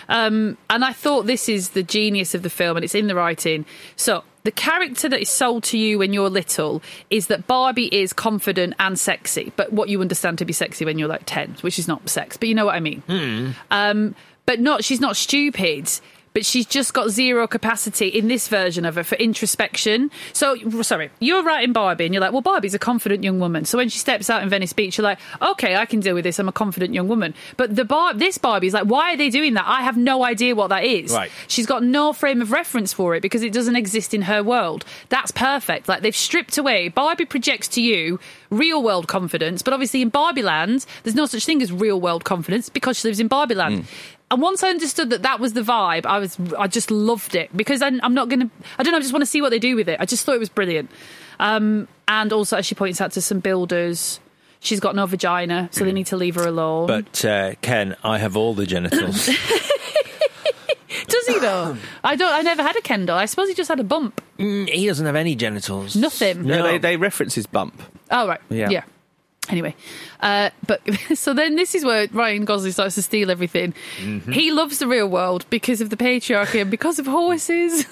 And I thought this is the genius of the film, and it's in the writing. So the character that is sold to you when you're little is that Barbie is confident and sexy, but what you understand to be sexy when you're like 10, which is not sex, but you know what I mean. But not, she's not stupid, but she's just got zero capacity in this version of her for introspection. So, sorry, you're writing Barbie and you're like, well, Barbie's a confident young woman. So when she steps out in Venice Beach, you're like, okay, I can deal with this. I'm a confident young woman. But this Barbie's like, why are they doing that? I have no idea what that is. Right. She's got no frame of reference for it because it doesn't exist in her world. That's perfect. Like, they've stripped away. Barbie projects to you real world confidence. But obviously in Barbieland, there's no such thing as real world confidence because she lives in Barbieland. And once I understood that that was the vibe, I just loved it. Because I'm not going to... I don't know, I just want to see what they do with it. I just thought it was brilliant. And also, as she points out to some builders, she's got no vagina, so they need to leave her alone. But, Ken, I have all the genitals. Does he, though? I never had a Ken doll. I suppose he just had a bump. He doesn't have any genitals. Nothing. No, they reference his bump. Oh, right. Yeah. Anyway, but so then this is where Ryan Gosling starts to steal everything. He loves the real world because of the patriarchy and because of horses.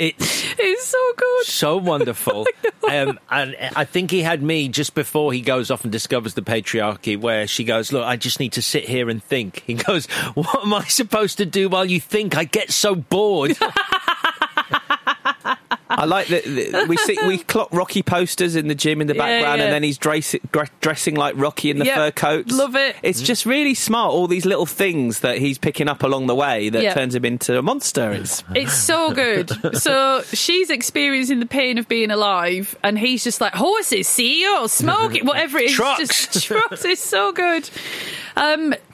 It's so good. So wonderful. And I think he had me just before he goes off and discovers the patriarchy, where she goes, look, I just need to sit here and think. He goes, what am I supposed to do while you think? I get so bored. I like that we clock Rocky posters in the gym in the background, and then he's dressing like Rocky in the fur coats. Love it. It's just really smart, all these little things that he's picking up along the way that turns him into a monster. It's so good. So she's experiencing the pain of being alive, and he's just like, horses, CEO, smoking, whatever it is. Trucks. Just, trucks. It's so good.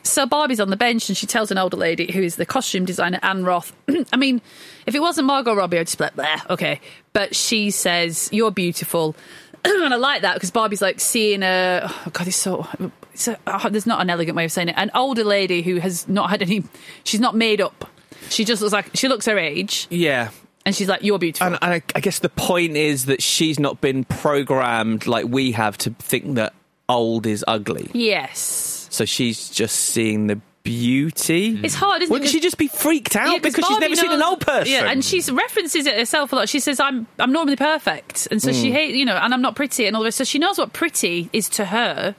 So Barbie's on the bench and she tells an older lady who is the costume designer, Anne Roth. I mean, if it wasn't Margot Robbie, I'd just be like, bleh, okay. But she says, you're beautiful. And I like that because Barbie's like seeing a... Oh, God, there's not an elegant way of saying it. An older lady who has not had any... She's not made up. She just looks like... She looks her age. Yeah. And she's like, you're beautiful. And I guess the point is that she's not been programmed like we have to think that old is ugly. Yes. So she's just seeing the beauty. It's hard, isn't it? Wouldn't she just be freaked out because she's never seen an old person? Yeah, and she references it herself a lot. She says, I'm normally perfect. And so she hates, and I'm not pretty and all this. So she knows what pretty is to her.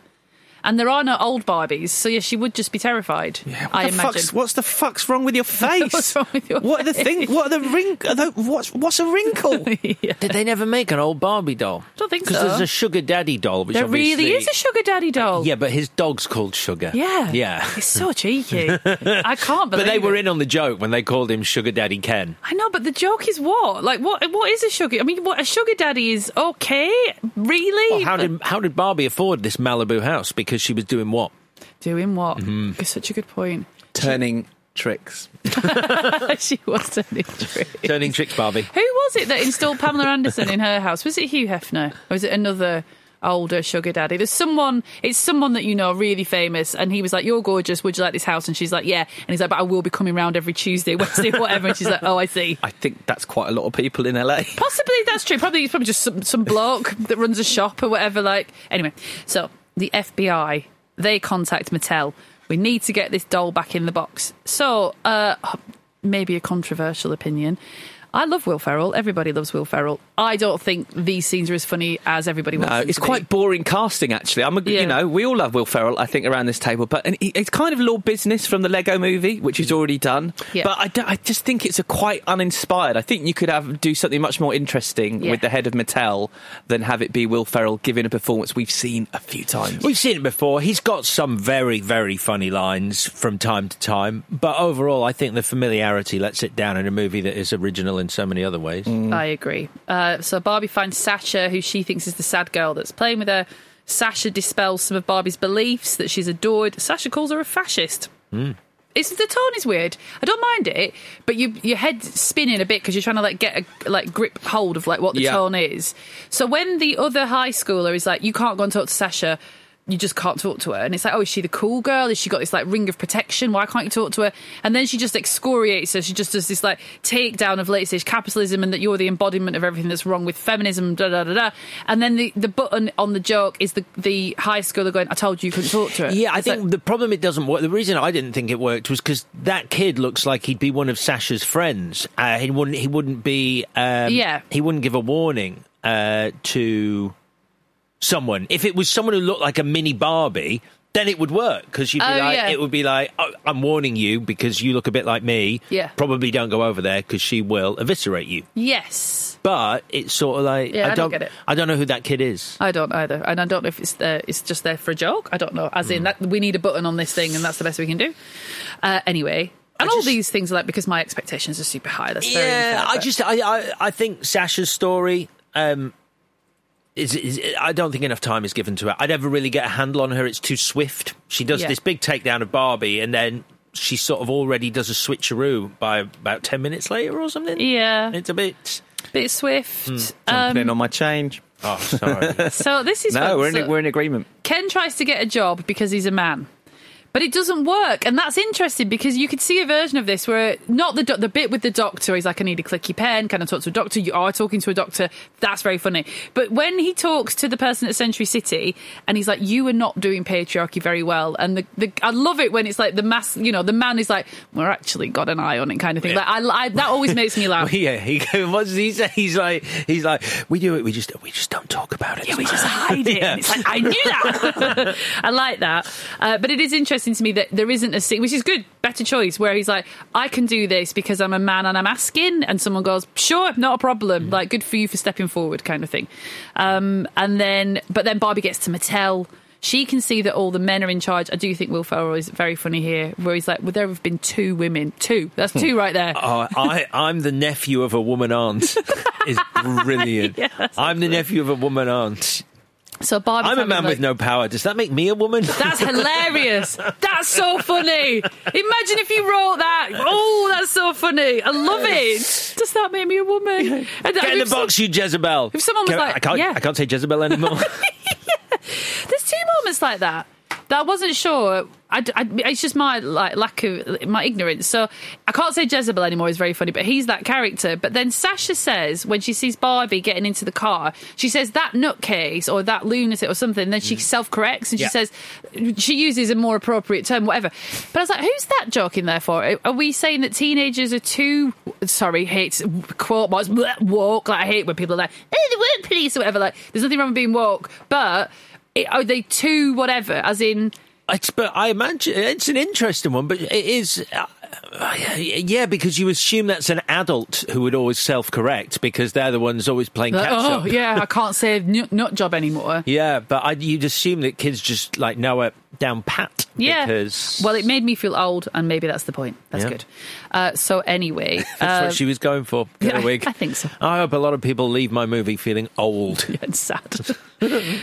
And there are no old Barbies, so yeah, she would just be terrified. Yeah, I imagine. What's the fuck's wrong with your face? What's wrong with your face? What's a wrinkle? Yeah. Did they never make an old Barbie doll? I don't think so. Because there's a sugar daddy doll. Which there really is a sugar daddy doll. Yeah, but his dog's called Sugar. Yeah. It's so cheeky. I can't believe. But they were in on the joke when they called him Sugar Daddy Ken. I know, but the joke is what? Like, what is a sugar? I mean, what a sugar daddy is? Okay, really? Well, how did Barbie afford this Malibu house? Because she was doing what? That's such a good point. Turning tricks. She was turning tricks. Turning tricks, Barbie. Who was it that installed Pamela Anderson in her house? Was it Hugh Hefner? Or was it another older sugar daddy? It's someone that you know, really famous, and he was like, you're gorgeous, would you like this house? And she's like, yeah. And he's like, but I will be coming round every Tuesday, Wednesday, whatever. And she's like, oh, I see. I think that's quite a lot of people in LA. Possibly, that's true. It's probably just some bloke that runs a shop or whatever. Like, anyway, so... The FBI, they contact Mattel. We need to get this doll back in the box. So, maybe a controversial opinion. I love Will Ferrell. Everybody loves Will Ferrell. I don't think these scenes are as funny as everybody wants. No, it's quite boring casting, actually. You know, we all love Will Ferrell, I think, around this table, but it's kind of law business from the Lego movie, which he's already done. Yeah. But I just think it's a quite uninspired. I think you could do something much more interesting with the head of Mattel than have it be Will Ferrell giving a performance we've seen a few times. We've seen it before. He's got some very, very funny lines from time to time, but overall, I think the familiarity lets it down in a movie that is original in so many other ways. Mm. I agree. So Barbie finds Sasha, who she thinks is the sad girl that's playing with her. Sasha dispels some of Barbie's beliefs that she's adored. Sasha calls her a fascist. Mm. The tone is weird. I don't mind it, but your head's spinning a bit because you're trying to get a grip hold of what the tone is. So when the other high schooler is like, you can't go and talk to Sasha, you just can't talk to her. And it's like, oh, is she the cool girl? Has she got this ring of protection? Why can't you talk to her? And then she just excoriates her. She just does this takedown of late stage capitalism and that you're the embodiment of everything that's wrong with feminism, da da da da. And then the button on the joke is the high schooler going, I told you couldn't talk to her. Yeah, I think the problem it doesn't work, the reason I didn't think it worked was because that kid looks like he'd be one of Sasha's friends. He wouldn't give a warning to someone. If it was someone who looked like a mini Barbie, then it would work because you'd be it would be like, oh, I'm warning you because you look a bit like me. Yeah, probably don't go over there because she will eviscerate you. Yes, but it's sort of like I don't get it. I don't know who that kid is. I don't either, and I don't know if it's just there for a joke. I don't know. As in that we need a button on this thing, and that's the best we can do. Anyway. And all these things are because my expectations are super high. That's very unfair, I think Sasha's story. I don't think enough time is given to her. I never really get a handle on her. It's too swift. She does this big takedown of Barbie, and then she sort of already does a switcheroo by about 10 minutes later or something. Yeah. It's a bit swift. Jumping in on my change. Oh, sorry. So this is... No, we're in agreement. Ken tries to get a job because he's a man. But it doesn't work, and that's interesting because you could see a version of this where not the bit with the doctor. He's like, I need a clicky pen. Can I talk to a doctor? You are talking to a doctor. That's very funny. But when he talks to the person at Century City, and he's like, you are not doing patriarchy very well. And I love it when it's like the mass. You know, the man is like, we're actually got an eye on it kind of thing. Yeah. That always makes me laugh. Well, yeah, what does he say? He's like, we do it. We just don't talk about it. Yeah, we just hide it. Yeah. And it's like, I knew that. I like that, but it is interesting to me that there isn't a scene, which is good, better choice, where he's like, I can do this because I'm a man and I'm asking, and someone goes, sure, not a problem, good for you for stepping forward kind of thing. But then Barbie gets to Mattel. She can see that all the men are in charge. I do think Will Ferrell is very funny here, where he's like, well, there have been two women. Two. That's two right there. Oh, I'm the nephew of a woman aunt. It's brilliant. Yes, I'm the nephew of a woman aunt. So Barbie, I'm a man with no power. Does that make me a woman? That's hilarious. That's so funny. Imagine if you wrote that. Oh, that's so funny. I love it. Does that make me a woman? Get in the box, you Jezebel. If someone was I can't say Jezebel anymore. There's two moments like that that I wasn't sure. It's just my lack of my ignorance. So I can't say Jezebel anymore is very funny, but he's that character. But then Sasha says, when she sees Barbie getting into the car, she says that nutcase or that lunatic or something. And then she self-corrects and she says, she uses a more appropriate term, whatever. But I was like, who's that joke in there for? Are we saying that teenagers are too, hate quote marks, woke? I hate when people are like, oh, the woke police or whatever. There's nothing wrong with being woke, but are they too whatever? As in... But I imagine it's an interesting one, but it is, because you assume that's an adult who would always self-correct because they're the ones always playing catch-up. Oh, yeah, I can't say nut job anymore. Yeah, but you'd assume that kids just know it down pat. Yeah, because... well, it made me feel old, and maybe that's the point. That's good. So anyway, that's what she was going for. Gerwig. I think so. I hope a lot of people leave my movie feeling old and sad.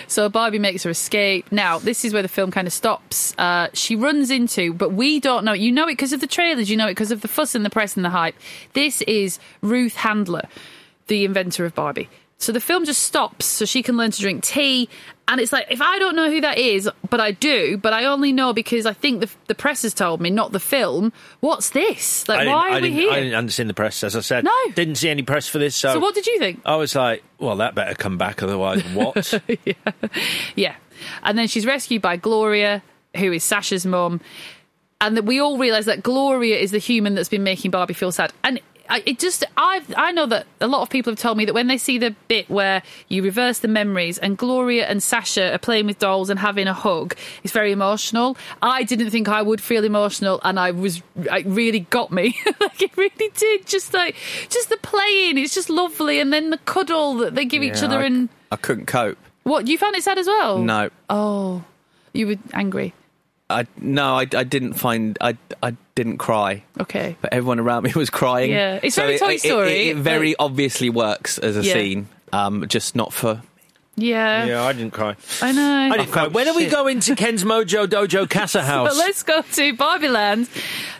So Barbie makes her escape. Now, this is where the film kind of stops. She runs into, but we don't know. You know it because of the trailers. You know it because of the fuss and the press and the hype. This is Ruth Handler, the inventor of Barbie. So the film just stops so she can learn to drink tea. And it's like, if I don't know who that is, but I do, but I only know because I think the press has told me, not the film. What's this? Why are we here? I didn't understand the press, as I said. No. Didn't see any press for this. So what did you think? I was like, well, that better come back, otherwise what? Yeah. And then she's rescued by Gloria, who is Sasha's mum. And that we all realise that Gloria is the human that's been making Barbie feel sad. And I know that a lot of people have told me that when they see the bit where you reverse the memories and Gloria and Sasha are playing with dolls and having a hug, it's very emotional. I didn't think I would feel emotional, and it really got me. Like, it really did. Just the playing, it's just lovely, and then the cuddle that they give each other. And I couldn't cope. What, you found it sad as well? No. Oh, you were angry. I didn't cry. Okay. But everyone around me was crying. Yeah. It's very Toy Story. It very obviously works as a scene, just not for... Yeah. Yeah, I didn't cry. I know. I didn't cry. When are we going to Ken's Mojo Dojo Casa House? But let's go to Barbieland.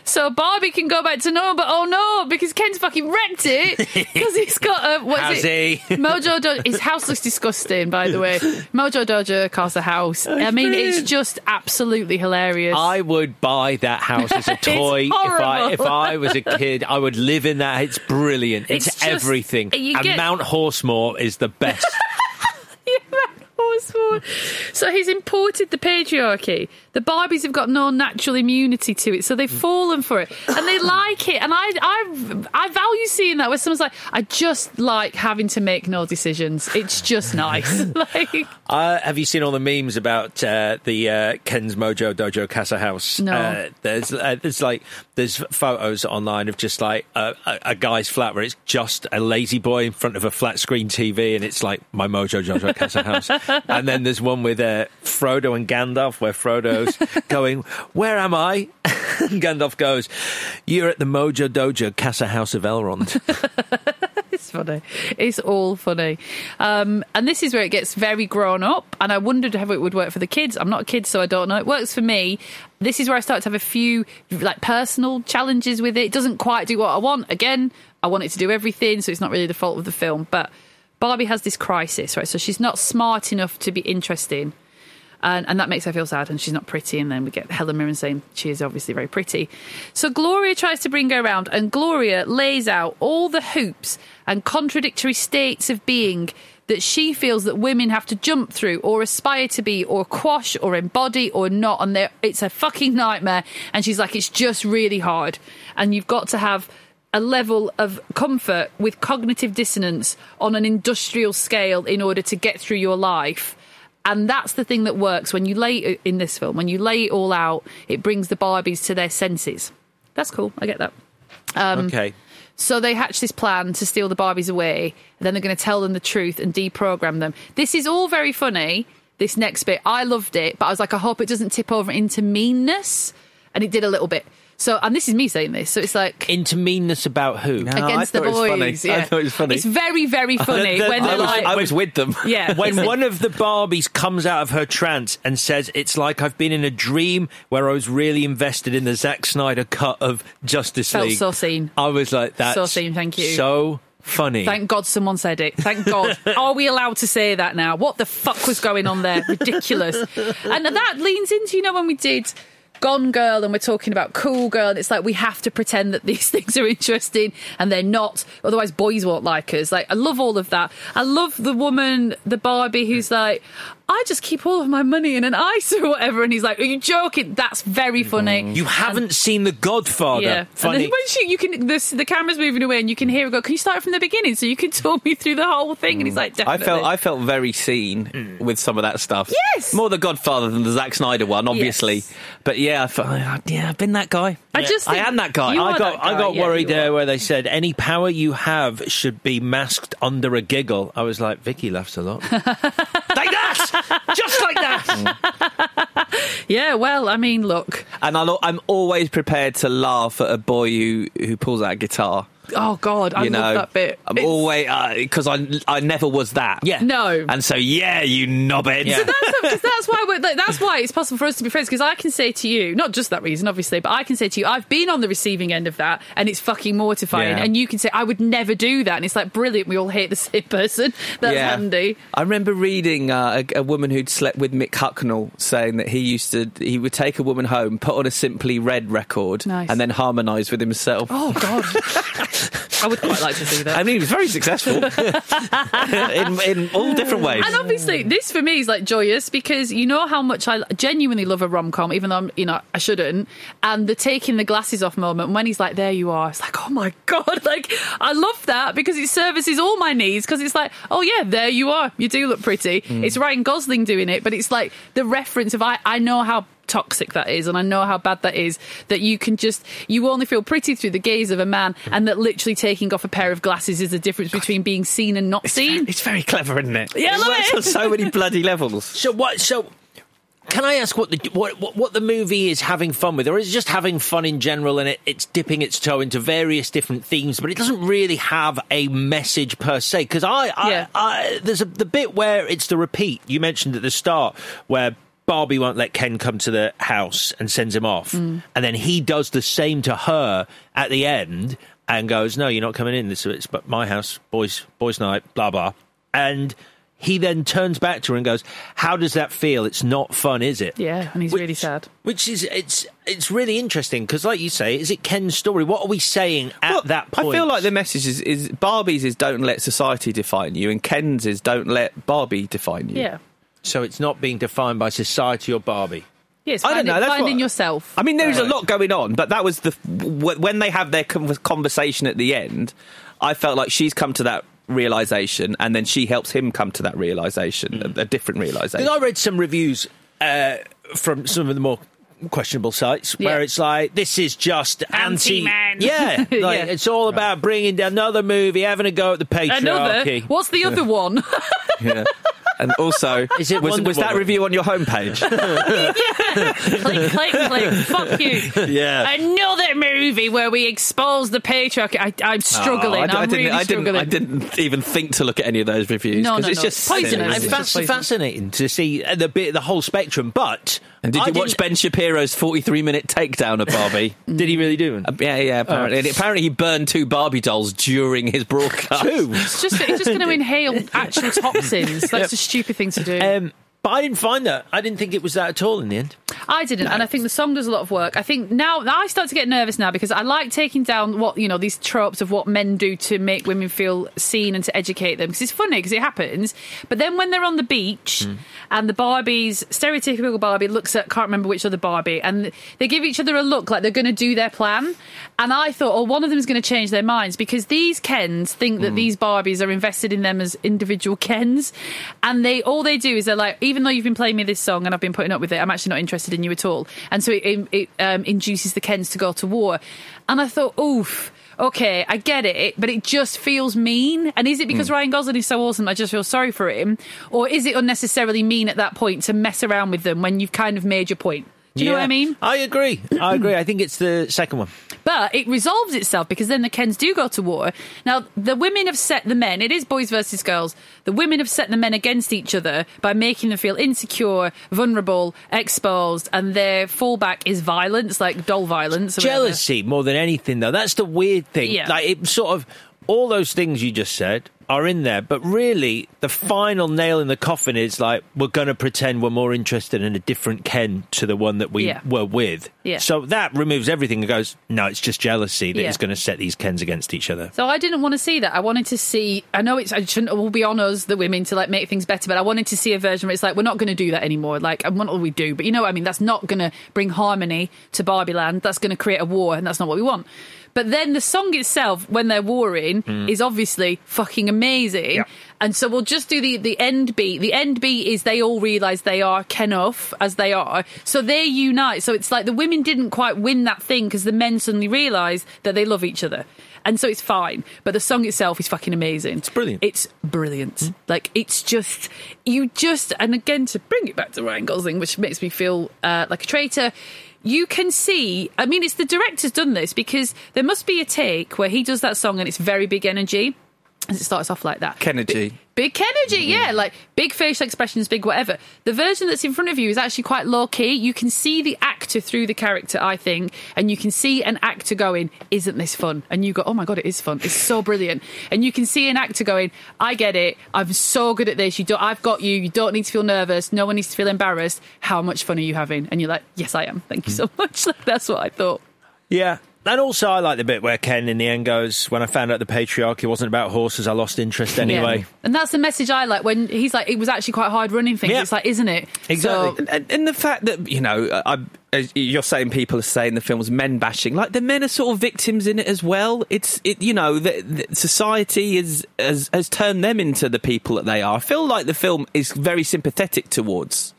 So Barbie can go back to normal, but oh no, because Ken's fucking wrecked it. Because he's got a... What's it? Mojo Dojo... His house looks disgusting, by the way. Mojo Dojo Casa House. I mean, it's just absolutely hilarious. I would buy that house as a toy. If I was a kid, I would live in that. It's brilliant. It's just, everything. And Mount Horsemore is the best. So he's imported the patriarchy. The Barbies have got no natural immunity to it, so they've fallen for it and they like it. And I value seeing that, where someone's like, I just like having to make no decisions. It's just nice. Like, have you seen all the memes about the Ken's Mojo Dojo Casa House? No. There's photos online of just like a guy's flat where it's just a lazy boy in front of a flat screen TV, and it's like, my Mojo Dojo Casa House. And then there's one with Frodo and Gandalf, where Frodo's going, where am I? And Gandalf goes, you're at the Mojo Dojo Casa House of Elrond. It's funny. It's all funny. And this is where it gets very grown up, and I wondered how it would work for the kids. I'm not a kid, so I don't know. It works for me. This is where I start to have a few like personal challenges with it. It doesn't quite do what I want. Again, I want it to do everything, so it's not really the fault of the film, but... Barbie has this crisis, right? So she's not smart enough to be interesting. And that makes her feel sad, and she's not pretty. And then we get Helen Mirren saying she is obviously very pretty. So Gloria tries to bring her around, and Gloria lays out all the hoops and contradictory states of being that she feels that women have to jump through or aspire to be or quash or embody or not. And it's a fucking nightmare. And she's like, it's just really hard. And you've got to have... a level of comfort with cognitive dissonance on an industrial scale in order to get through your life. And that's the thing that works when you lay it in this film. When you lay it all out, it brings the Barbies to their senses. That's cool. I get that. Okay. So they hatch this plan to steal the Barbies away. And then they're going to tell them the truth and deprogram them. This is all very funny, this next bit. I loved it, but I was like, I hope it doesn't tip over into meanness. And it did a little bit. So, and this is me saying this, so it's like... Into meanness about who? No, against the boys. Yeah. I thought it was funny. It's very, very funny. I was with them. Yeah, when one of the Barbies comes out of her trance and says, it's like I've been in a dream where I was really invested in the Zack Snyder cut of Justice League. Felt so seen. I was like, that's so seen, thank you. So funny. Thank God someone said it. Thank God. Are we allowed to say that now? What the fuck was going on there? Ridiculous. And that leans into, you know, when we did... Gone Girl, and we're talking about Cool Girl, and it's like we have to pretend that these things are interesting, and they're not, otherwise boys won't like us. Like, I love all of that. I love the woman, the Barbie, who's like, I just keep all of my money in an ISA or whatever, and he's like, are you joking? That's very funny. You haven't seen The Godfather. Yeah. Funny. And then when you can, the camera's moving away and you can hear her go, can you start from the beginning so you can talk me through the whole thing? And he's like, definitely. I felt very seen with some of that stuff. Yes! More The Godfather than the Zack Snyder one, obviously. Yes. But yeah, I felt, I've been that guy. I am that guy. I got worried there where they said, any power you have should be masked under a giggle. I was like, Vicky laughs a lot. Like that! Just like that. Yeah, well, I mean, look. And I'm always prepared to laugh at a boy who pulls out a guitar. Oh, God, I love that bit. Always... Because I never was that. Yeah. No. And so, yeah, you knobhead. Yeah. So that's why it's possible for us to be friends, because I can say to you, not just that reason, obviously, but I can say to you, I've been on the receiving end of that, and it's fucking mortifying. Yeah. And you can say, I would never do that. And it's like, brilliant, we all hate the same person. That's handy. I remember reading a woman who'd slept with Mick Hucknall saying that he would take a woman home, put on a Simply Red record, and then harmonise with himself. Oh, God. I would quite like to see that. I mean, it was very successful in all different ways. And obviously, this for me is like joyous because you know how much I genuinely love a rom-com, even though I'm, you know, I shouldn't. And the taking the glasses off moment when he's like, "There you are," it's like, "Oh my god!" Like I love that because it services all my needs. Because it's like, "Oh yeah, there you are. You do look pretty." Mm. It's Ryan Gosling doing it, but it's like the reference of I know how toxic that is and I know how bad that is, that you can just, you only feel pretty through the gaze of a man, and that literally taking off a pair of glasses is the difference between being seen and not seen. It's very clever, isn't it? Yeah, I love it. It works on so many bloody levels. So can I ask what the movie is having fun with, or is it just having fun in general, and it's dipping its toe into various different themes, but it doesn't really have a message per se? Because there's the bit where it's the repeat you mentioned at the start, where Barbie won't let Ken come to the house and sends him off. Mm. And then he does the same to her at the end and goes, "No, you're not coming in. This is my house, boys' night, blah, blah." And he then turns back to her and goes, "How does that feel? It's not fun, is it?" Yeah, and he's really sad. Which is, it's really interesting because, like you say, is it Ken's story? What are we saying at that point? I feel like the message is Barbie's is don't let society define you, and Ken's is don't let Barbie define you. Yeah. So it's not being defined by society or Barbie. Yes, I don't know. That's finding yourself. I mean, there's a lot going on, but that was when they have their conversation at the end. I felt like she's come to that realization, and then she helps him come to that realization, a different realization. I read some reviews from some of the more questionable sites where it's like, this is just anti-man. Yeah, like, it's all about bringing another movie, having a go at the patriarchy. Another? What's the other one? Yeah. And also, was that review on your homepage? Click, click, click. Fuck you. Yeah. Another movie where we expose the patriarchy. I'm struggling. I'm really struggling. I didn't even think to look at any of those reviews. No. It's just poisonous. It's fascinating to see the whole spectrum, but... And did you watch Ben Shapiro's 43-minute takedown of Barbie? Did he really do it? Yeah, apparently. And apparently he burned 2 Barbie dolls during his broadcast. 2? He's just going to inhale actual toxins. That's a stupid thing to do. But I didn't find that. I didn't think it was that at all in the end. I didn't. No. And I think the song does a lot of work. I think now I start to get nervous now because I like taking down what, you know, these tropes of what men do to make women feel seen and to educate them, because it's funny because it happens. But then when they're on the beach and the Barbies, stereotypical Barbie looks at, can't remember which other Barbie, and they give each other a look like they're going to do their plan. And I thought, one of them is going to change their minds because these Kens think that these Barbies are invested in them as individual Kens. And all they do is they're like, even though you've been playing me this song and I've been putting up with it, I'm actually not interested in you at all. And so it induces the Kens to go to war. And I thought, oof, okay, I get it, but it just feels mean. And is it because Ryan Gosling is so awesome I just feel sorry for him? Or is it unnecessarily mean at that point to mess around with them when you've kind of made your point? Do you know what I mean? I agree. I think it's the second one. But it resolves itself because then the Kens do go to war. Now, the women have set the men. It is boys versus girls. The women have set the men against each other by making them feel insecure, vulnerable, exposed, and their fallback is violence, like doll violence. Jealousy more than anything, though. That's the weird thing. Yeah. Like, it sort of... All those things you just said are in there, but really the final nail in the coffin is like, we're going to pretend we're more interested in a different Ken to the one that we were with. Yeah. So that removes everything and goes, no, it's just jealousy that is going to set these Kens against each other. So I didn't want to see that. I wanted to see, I know it shouldn't all be on us, the women, to like make things better, but I wanted to see a version where it's like, we're not going to do that anymore. Like, what will we do? But you know what I mean? That's not going to bring harmony to Barbieland. That's going to create a war, and that's not what we want. But then the song itself, when they're warring, is obviously fucking amazing. Yeah. And so we'll just do the end beat. The end beat is they all realise they are Ken-off as they are. So they unite. So it's like the women didn't quite win that thing because the men suddenly realise that they love each other. And so it's fine. But the song itself is fucking amazing. It's brilliant. Mm. Like, it's just... And again, to bring it back to Ryan Gosling, which makes me feel like a traitor... You can see, I mean, it's the director's done this because there must be a take where he does that song and it's very big energy. As it starts off like that. Kenergy. Big Kenergy, yeah. Like, big facial expressions, big whatever. The version that's in front of you is actually quite low-key. You can see the actor through the character, I think, and you can see an actor going, isn't this fun? And you go, oh, my God, it is fun. It's so brilliant. And you can see an actor going, I get it. I'm so good at this. I've got you. You don't need to feel nervous. No one needs to feel embarrassed. How much fun are you having? And you're like, yes, I am. Thank you so much. That's what I thought. Yeah. And also, I like the bit where Ken in the end goes, when I found out the patriarchy wasn't about horses, I lost interest anyway. Yeah. And that's the message I like, when he's like, it was actually quite hard running things. Yeah. It's like, isn't it? Exactly. So, and the fact that, you know, you're saying people are saying the film's men bashing, like the men are sort of victims in it as well. It's you know, the society has turned them into the people that they are. I feel like the film is very sympathetic towards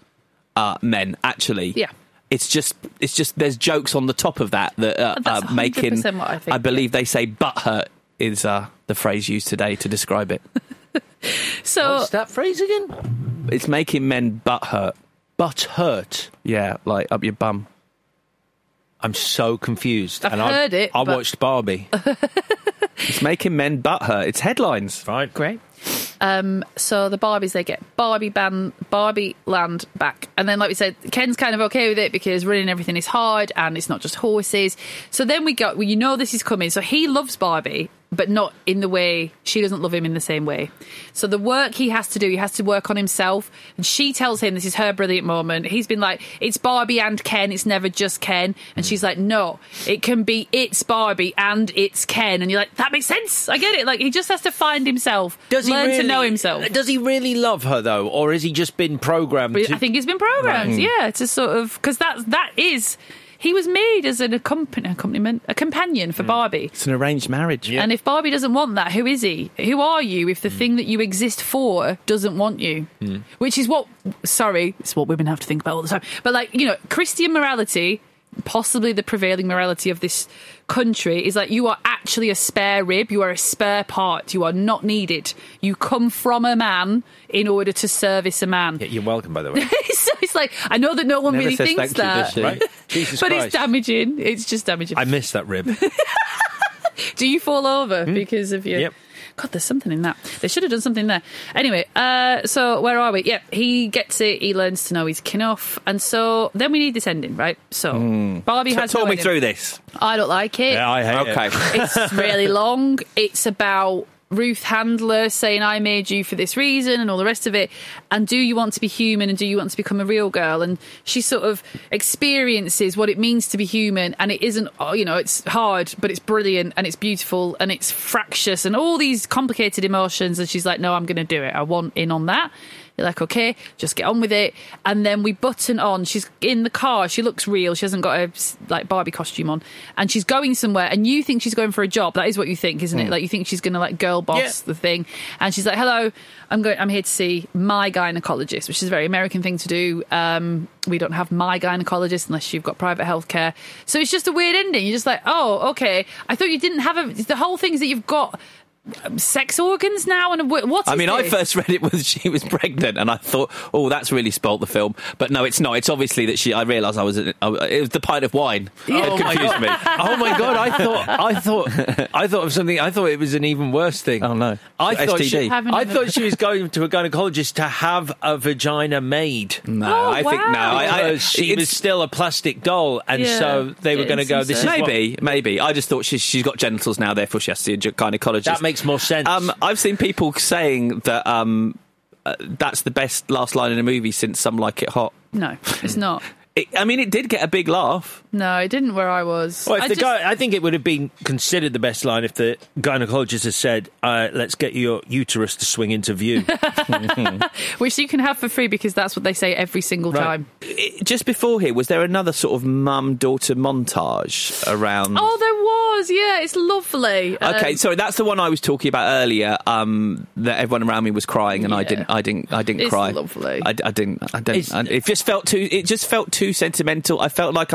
men, actually. Yeah. It's just. There's jokes on the top of that are making. What I think. I believe they say "butthurt" is the phrase used today to describe it. So what's that phrase again? It's making men butthurt. Butthurt. Yeah, like up your bum. I'm so confused. I've heard it. I watched Barbie. It's making men butthurt. It's headlines. Right, great. So the Barbies, they get Barbieland back, and then like we said, Ken's kind of okay with it because running everything is hard and it's not just horses. So then we got, well, you know this is coming, so he loves Barbie, but not in the way, she doesn't love him in the same way. So the work he has to do, he has to work on himself, and she tells him this is her brilliant moment. He's been like, it's Barbie and Ken, it's never just Ken, and she's like, no, it can be it's Barbie and it's Ken, and you're like, that makes sense, I get it. Like, he just has to find himself. Does he learn really, to know himself? Does he really love her though, or has he just been programmed? I think he's been programmed, right. Yeah, to sort of, because that is... He was made as an accompaniment, a companion for Barbie. It's an arranged marriage. Yeah. And if Barbie doesn't want that, who is he? Who are you if the thing that you exist for doesn't want you? Mm. Which is what, sorry, it's what women have to think about all the time. But like, you know, Christian morality, possibly the prevailing morality of this country, is like, you are actually a spare rib, you are a spare part, you are not needed, you come from a man in order to service a man. Yeah, you're welcome, by the way. So it's like, I know that no one really thinks that, right? Jesus but Christ. It's damaging, it's just damaging. I miss that rib. Do you fall over because of your... Yep. God, there's something in that. They should have done something there. Anyway, so where are we? Yeah, he gets it. He learns to know he's Kenoff. And so then we need this ending, right? So Barbie has no ending. Talk me through this. I don't like it. Yeah, I hate it. It's really long. It's about Ruth Handler saying, I made you for this reason and all the rest of it. And do you want to be human, and do you want to become a real girl? And she sort of experiences what it means to be human. And it isn't, you know, it's hard, but it's brilliant and it's beautiful and it's fractious and all these complicated emotions. And she's like, no, I'm going to do it. I want in on that. You're like, okay, just get on with it. And then we button on. She's in the car. She looks real. She hasn't got a like Barbie costume on. And she's going somewhere. And you think she's going for a job. That is what you think, isn't it? Like, you think she's going to like girl boss the thing. And she's like, hello, I'm here to see my gynecologist, which is a very American thing to do. We don't have my gynecologist unless you've got private healthcare. So it's just a weird ending. You're just like, oh, okay. I thought you didn't have the whole thing is that you've got sex organs now, and what is this? I first read it when she was pregnant, and I thought, oh, that's really spoilt the film. But no, it's not. It's obviously that she. I realised I was. It was the pint of wine. It confused me. Oh my God! I thought of something. I thought it was an even worse thing. Oh no! I thought she was going to a gynecologist to have a vagina made. No, she was still a plastic doll, and so they were going to go. This is maybe. I just thought she's got genitals now, therefore she has to see a gynecologist. That makes more sense. I've seen people saying that that's the best last line in a movie since Some Like It Hot. No, it's not. It did get a big laugh. No, it didn't where I was. Well, I think it would have been considered the best line if the gynecologist had said, let's get your uterus to swing into view. Which you can have for free because that's what they say every single time. Just before here, was there another sort of mum-daughter montage around? Oh, there was, yeah, it's lovely. Okay, sorry, that's the one I was talking about earlier, that everyone around me was crying and I didn't cry. It's lovely. It just felt too sentimental. I felt like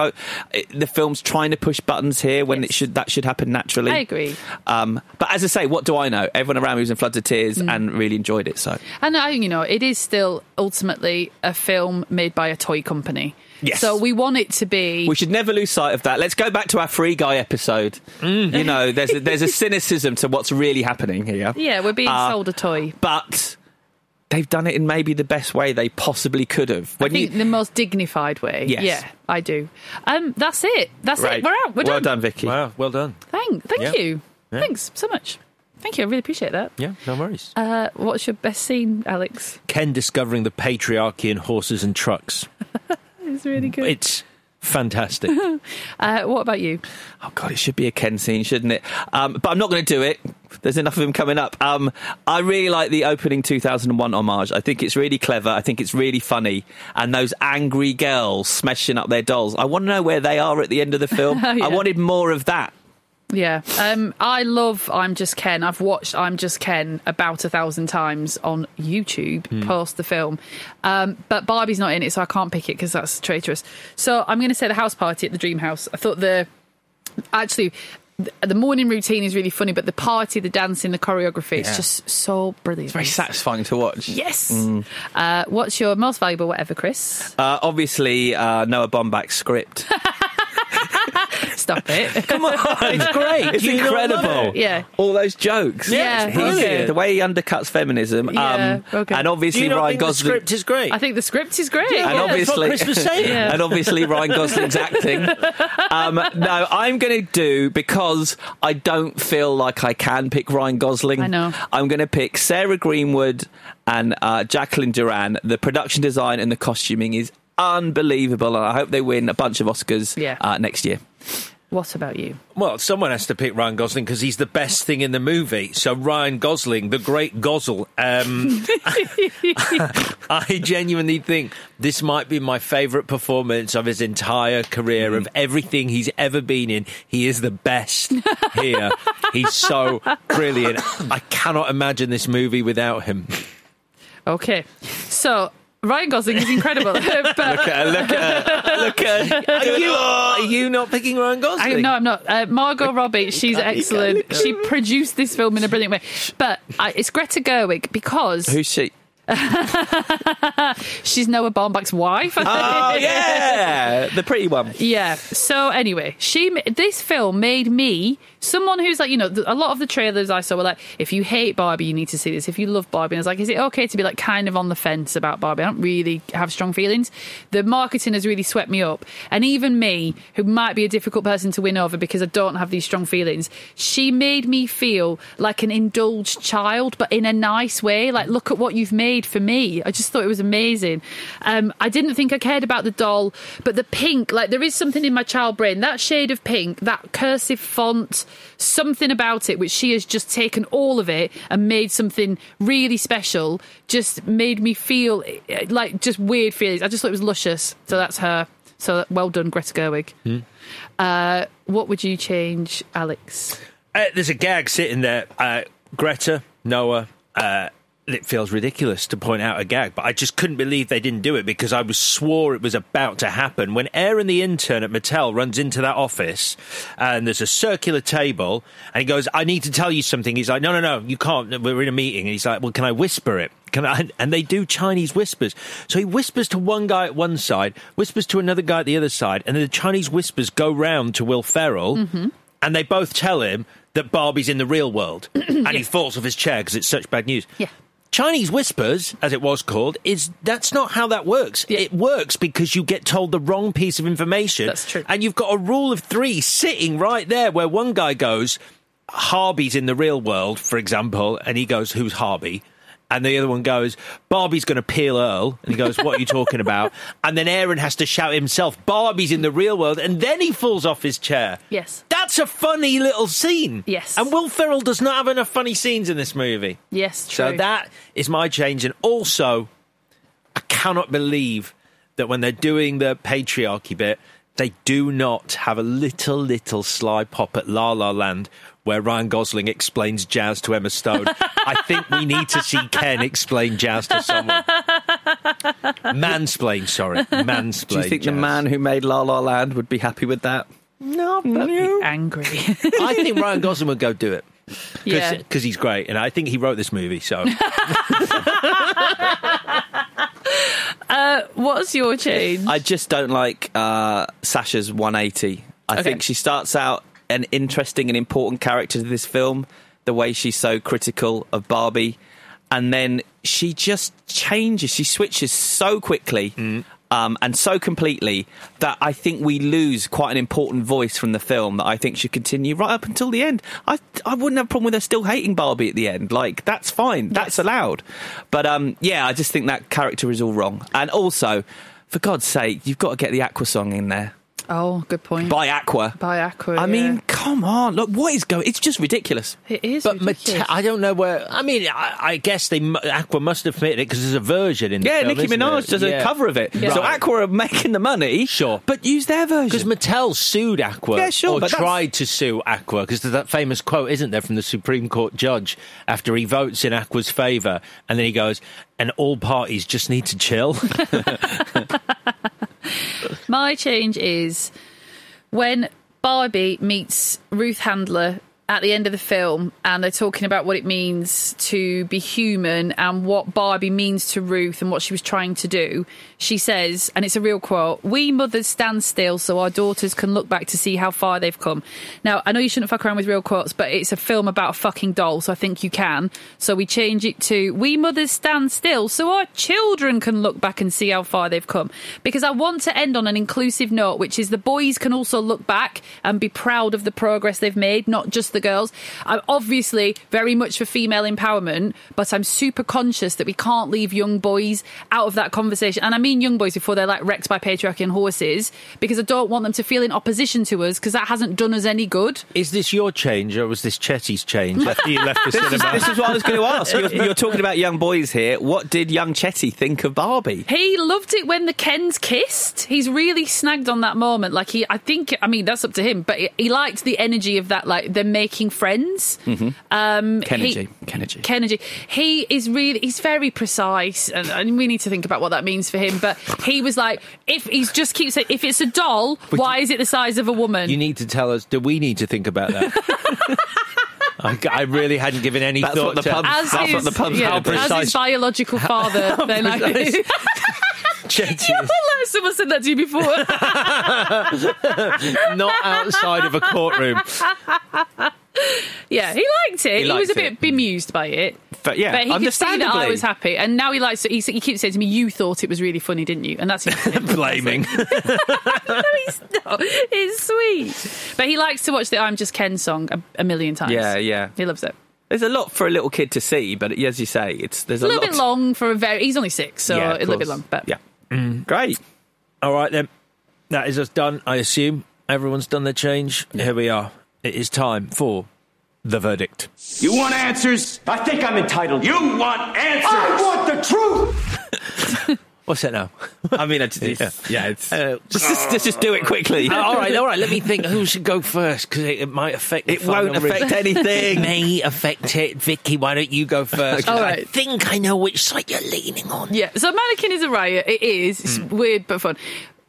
the film's trying to push buttons here when that should happen naturally. I agree. But as I say, what do I know? Everyone around me was in floods of tears and really enjoyed it. So, and it is still ultimately a film made by a toy company. Yes. So we want it to be... We should never lose sight of that. Let's go back to our Free Guy episode. Mm. You know, there's a cynicism to what's really happening here. Yeah, we're being sold a toy. But they've done it in maybe the best way they possibly could have. The most dignified way. Yes. Yeah, I do. That's it. That's it. We're out. We're done. Well done, Vicky. Wow, well done. Thank you. Yeah. Thanks so much. Thank you. I really appreciate that. Yeah, no worries. What's your best scene, Alex? Ken discovering the patriarchy in horses and trucks. It's really good. It's Fantastic. What about you? Oh, God, it should be a Ken scene, shouldn't it? But I'm not going to do it. There's enough of him coming up. I really like the opening 2001 homage. I think it's really clever. I think it's really funny. And those angry girls smashing up their dolls. I want to know where they are at the end of the film. Yeah. I wanted more of that. Yeah. I love I'm Just Ken. I've watched I'm Just Ken about 1,000 times on YouTube past the film. But Barbie's not in it, so I can't pick it because that's traitorous. So I'm going to say the house party at the dream house. I thought the morning routine is really funny, but the party, the dancing, the choreography, it's just so brilliant. It's very satisfying to watch. Yes. What's your most valuable whatever, Chris? Obviously, Noah Baumbach's script. Stop it. Come on. It's great. It's incredible. Yeah. All those jokes. Yeah. It's brilliant. The way he undercuts feminism. Okay. And obviously, Ryan Gosling. The script is great. I think the script is great. Yeah, and obviously, that's what Chris was saying. Yeah. And obviously, Ryan Gosling's acting. No, I'm going to do, because I don't feel like I can pick Ryan Gosling. I know. I'm going to pick Sarah Greenwood and Jacqueline Duran. The production design and the costuming is unbelievable, and I hope they win a bunch of Oscars next year. What about you? Well, someone has to pick Ryan Gosling because he's the best thing in the movie. So Ryan Gosling, the great Gosel. I genuinely think this might be my favourite performance of his entire career. Of everything he's ever been in, he is the best here. He's so brilliant. I cannot imagine this movie without him. Okay, so Ryan Gosling is incredible. But look at her. Are you not picking Ryan Gosling? No, I'm not. Margot Robbie, she's excellent. She produced this film in a brilliant way. But it's Greta Gerwig because... Who's she? She's Noah Baumbach's wife. Oh, yeah. The pretty one. Yeah. So anyway, this film made me someone who's like, a lot of the trailers I saw were like, if you hate Barbie, you need to see this. If you love Barbie, and I was like, is it okay to be like kind of on the fence about Barbie? I don't really have strong feelings. The marketing has really swept me up. And even me, who might be a difficult person to win over because I don't have these strong feelings, she made me feel like an indulged child, but in a nice way. Like, look at what you've made for me. I just thought it was amazing. I didn't think I cared about the doll, but the pink, like there is something in my child brain, that shade of pink, that cursive font, something about it, which she has just taken all of it and made something really special, just made me feel like just weird feelings. I just thought it was luscious. So that's her. So well done, Greta Gerwig. What would you change, Alex? There's a gag sitting there. Greta, Noah, it feels ridiculous to point out a gag, but I just couldn't believe they didn't do it because I was swore it was about to happen. When Aaron the intern at Mattel runs into that office and there's a circular table and he goes, I need to tell you something. He's like, no, you can't. We're in a meeting. And he's like, well, can I whisper it? And they do Chinese whispers. So he whispers to one guy at one side, whispers to another guy at the other side, and then the Chinese whispers go round to Will Ferrell and they both tell him that Barbie's in the real world and he falls off his chair because it's such bad news. Yeah. Chinese whispers, as it was called, that's not how that works. Yeah. It works because you get told the wrong piece of information. That's true. And you've got a rule of three sitting right there where one guy goes, Harvey's in the real world, for example, and he goes, who's Harvey? And the other one goes, Barbie's going to peel Earl. And he goes, what are you talking about? And then Aaron has to shout himself, Barbie's in the real world. And then he falls off his chair. Yes. That's a funny little scene. Yes. And Will Ferrell does not have enough funny scenes in this movie. Yes, true. So that is my change. And also, I cannot believe that when they're doing the patriarchy bit, they do not have a little sly pop at La La Land where Ryan Gosling explains jazz to Emma Stone. I think we need to see Ken explain jazz to someone. Mansplain. Do you think jazz. The man who made La La Land would be happy with that? No, but he's angry. I think Ryan Gosling would go do it. Because he's great, and I think he wrote this movie, so... what's your change? I just don't like Sasha's 180. I think she starts out an interesting and important character to this film, the way she's so critical of Barbie, and then she just changes. She switches so quickly and so completely that I think we lose quite an important voice from the film that I think should continue right up until the end. I wouldn't have a problem with her still hating Barbie at the end. Like, that's fine. Yes. That's allowed. But, I just think that character is all wrong. And also, for God's sake, you've got to get the Aqua song in there. Oh, good point. By Aqua. By Aqua. I mean, come on. Look, what is going... It's just ridiculous. It is but ridiculous. I don't know where... I mean, I guess they Aqua must have made it because there's a version in the film, Nicki Minaj does a cover of it. Yeah. So right. Aqua are making the money. Sure. But use their version. Because Mattel sued Aqua. Yeah, sure. Or tried to sue Aqua. Because there's that famous quote, isn't there, from the Supreme Court judge after he votes in Aqua's favour. And then he goes, and all parties just need to chill. My change is when Barbie meets Ruth Handler at the end of the film and they're talking about what it means to be human and what Barbie means to Ruth and what she was trying to do. She says, and it's a real quote, "We mothers stand still so our daughters can look back to see how far they've come." Now, I know you shouldn't fuck around with real quotes, but it's a film about a fucking doll, so I think you can. So we change it to, "We mothers stand still so our children can look back and see how far they've come." Because I want to end on an inclusive note, which is the boys can also look back and be proud of the progress they've made, not just the girls. I'm obviously very much for female empowerment, but I'm super conscious that we can't leave young boys out of that conversation. And I mean young boys before they're like wrecked by patriarchy and horses, because I don't want them to feel in opposition to us, because that hasn't done us any good. Is this your change or was this Chetty's change after you left the cinema? This is what I was going to ask. You're talking about young boys here. What did young Chetty think of Barbie? He loved it when the Kens kissed. He's really snagged on that moment. Like I mean, that's up to him, but he liked the energy of that, like they're making friends. Mm-hmm. Kennedy. He is really, he's very precise, and we need to think about what that means for him. But he was like, if he's just keeps saying, if it's a doll, why is it the size of a woman? You need to tell us. Do we need to think about that? I really hadn't given any thought to as his biological father. Then I. Someone said that to you before. Not outside of a courtroom. Yeah, he liked it. He was a bit bemused by it. But yeah, but he understandably. Could see that I was happy. And now he likes it. He keeps saying to me, "You thought it was really funny, didn't you?" And that's him. Blaming. No, he's not. It's sweet. But he likes to watch the I'm Just Ken song a million times. Yeah, yeah. He loves it. There's a lot for a little kid to see, but as you say, there's a little bit long for a very... He's only 6, so yeah, a little bit long. But yeah. Great. All right, then. That is us done, I assume. Everyone's done their change. Here we are. It is time for the verdict. You want answers? I think I'm entitled. You want answers? I want the truth! What's that now? I mean, just do it quickly. All right. Let me think. Who should go first? Because it might affect. It won't affect anything. It may affect it. Vicky, why don't you go first? All right. I think I know which side you're leaning on. Yeah. So Mannequin is a riot. It is. It's weird but fun.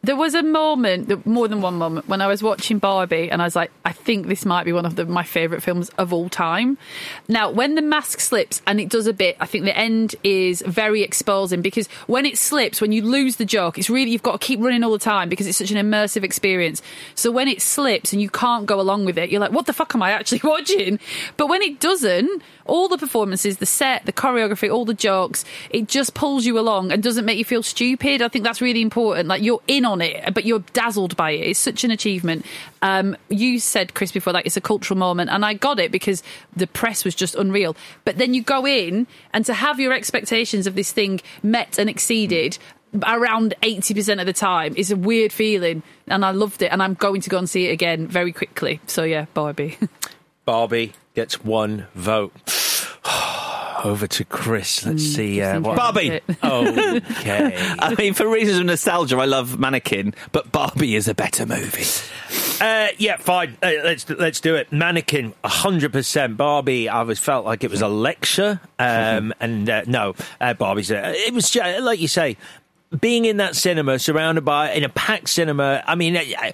There was a moment, more than one moment, when I was watching Barbie and I was like, I think this might be one of my favourite films of all time. Now, when the mask slips, and it does a bit, I think the end is very exposing, because when it slips, when you lose the joke, it's really, you've got to keep running all the time because it's such an immersive experience. So when it slips and you can't go along with it, you're like, what the fuck am I actually watching? But when it doesn't, all the performances, the set, the choreography, all the jokes, it just pulls you along and doesn't make you feel stupid. I think that's really important. Like, you're in on it, but you're dazzled by it. It's such an achievement. You said, Chris, before, like, it's a cultural moment, and I got it because the press was just unreal. But then you go in, and to have your expectations of this thing met and exceeded around 80% of the time is a weird feeling, and I loved it, and I'm going to go and see it again very quickly. So yeah, Barbie. Barbie gets one vote. Over to Chris. Let's see. What Barbie! Okay. I mean, for reasons of nostalgia, I love Mannequin, but Barbie is a better movie. Yeah, fine. Let's do it. Mannequin, 100%. Barbie, I always felt like it was a lecture. Barbie's... it was, like you say... Being in that cinema, surrounded by, in a packed cinema, I mean, I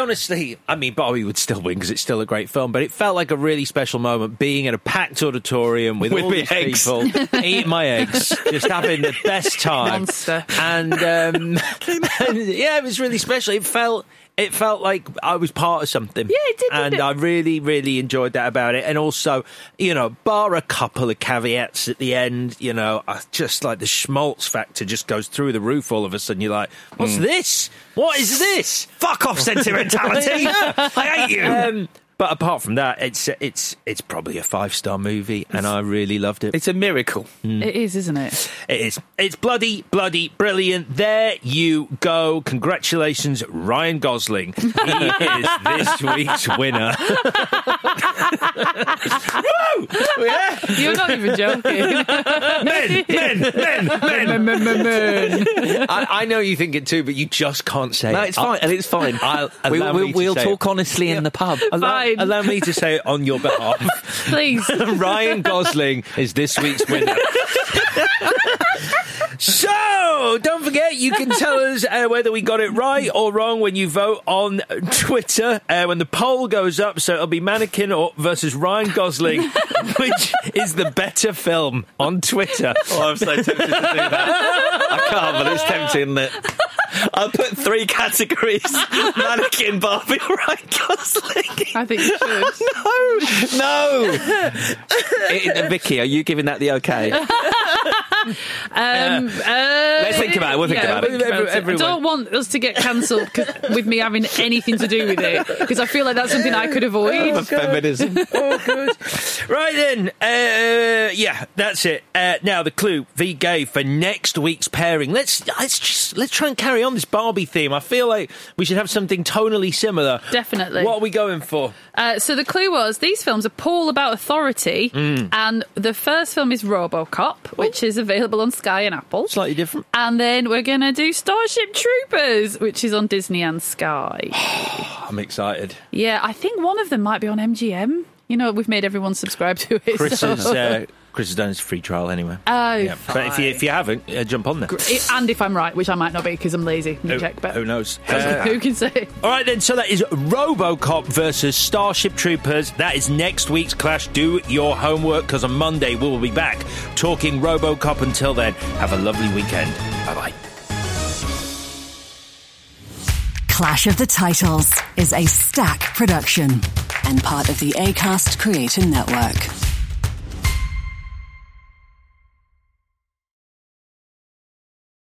honestly, Barbie would still win because it's still a great film, but it felt like a really special moment being in a packed auditorium with all these eggs. People, eating my eggs, just having the best time. Monster. And yeah, it was really special. It felt like I was part of something. Yeah, it did. And I really, really enjoyed that about it. And also, you know, bar a couple of caveats at the end, you know, just like the schmaltz factor just goes through the roof all of a sudden. You're like, what's this? What is this? Fuck off, sentimentality. I hate you. But apart from that, it's probably a 5-star movie, and I really loved it. It's a miracle. Mm. It is, isn't it? It is. It's bloody brilliant. There you go. Congratulations, Ryan Gosling. He is this week's winner. Woo! Yeah. You're not even joking. Men. I know you think it too, but you just can't say no, it. No, it's fine. And it's fine. We'll talk honestly in the pub. Allow me to say it on your behalf. Please. Ryan Gosling is this week's winner. So, don't forget, you can tell us whether we got it right or wrong when you vote on Twitter, when the poll goes up. So it'll be Mannequin versus Ryan Gosling, which is the better film, on Twitter. Oh, I'm so tempted to do that. I can't, but it's tempting, isn't it? I'll put 3 categories: Mannequin, Barbie, Ryan Gosling. I think you should. No. Vicky, are you giving that the okay? Let's think about it. We'll think about it. I don't want us to get cancelled with me having anything to do with it, because I feel like that's something I could avoid. Oh, feminism. Oh, good. Right then. Yeah, that's it. Now the clue V gave for next week's pairing. Let's try and carry on this Barbie theme. I feel like we should have something tonally similar. Definitely. What are we going for? So the clue was these films are all about authority, and the first film is RoboCop, which is available on Sky and Apple. Slightly different. And then we're going to do Starship Troopers, which is on Disney and Sky. I'm excited. Yeah, I think one of them might be on MGM. You know, we've made everyone subscribe to it. Chris has done his free trial anyway. Oh, yeah. But if you haven't, jump on there. And if I'm right, which I might not be because I'm lazy. Check, but who knows? Who can say? All right, then. So that is RoboCop versus Starship Troopers. That is next week's Clash. Do your homework, because on Monday we'll be back talking RoboCop. Until then, have a lovely weekend. Bye-bye. Clash of the Titles is a Stack production and part of the Acast Creator Network.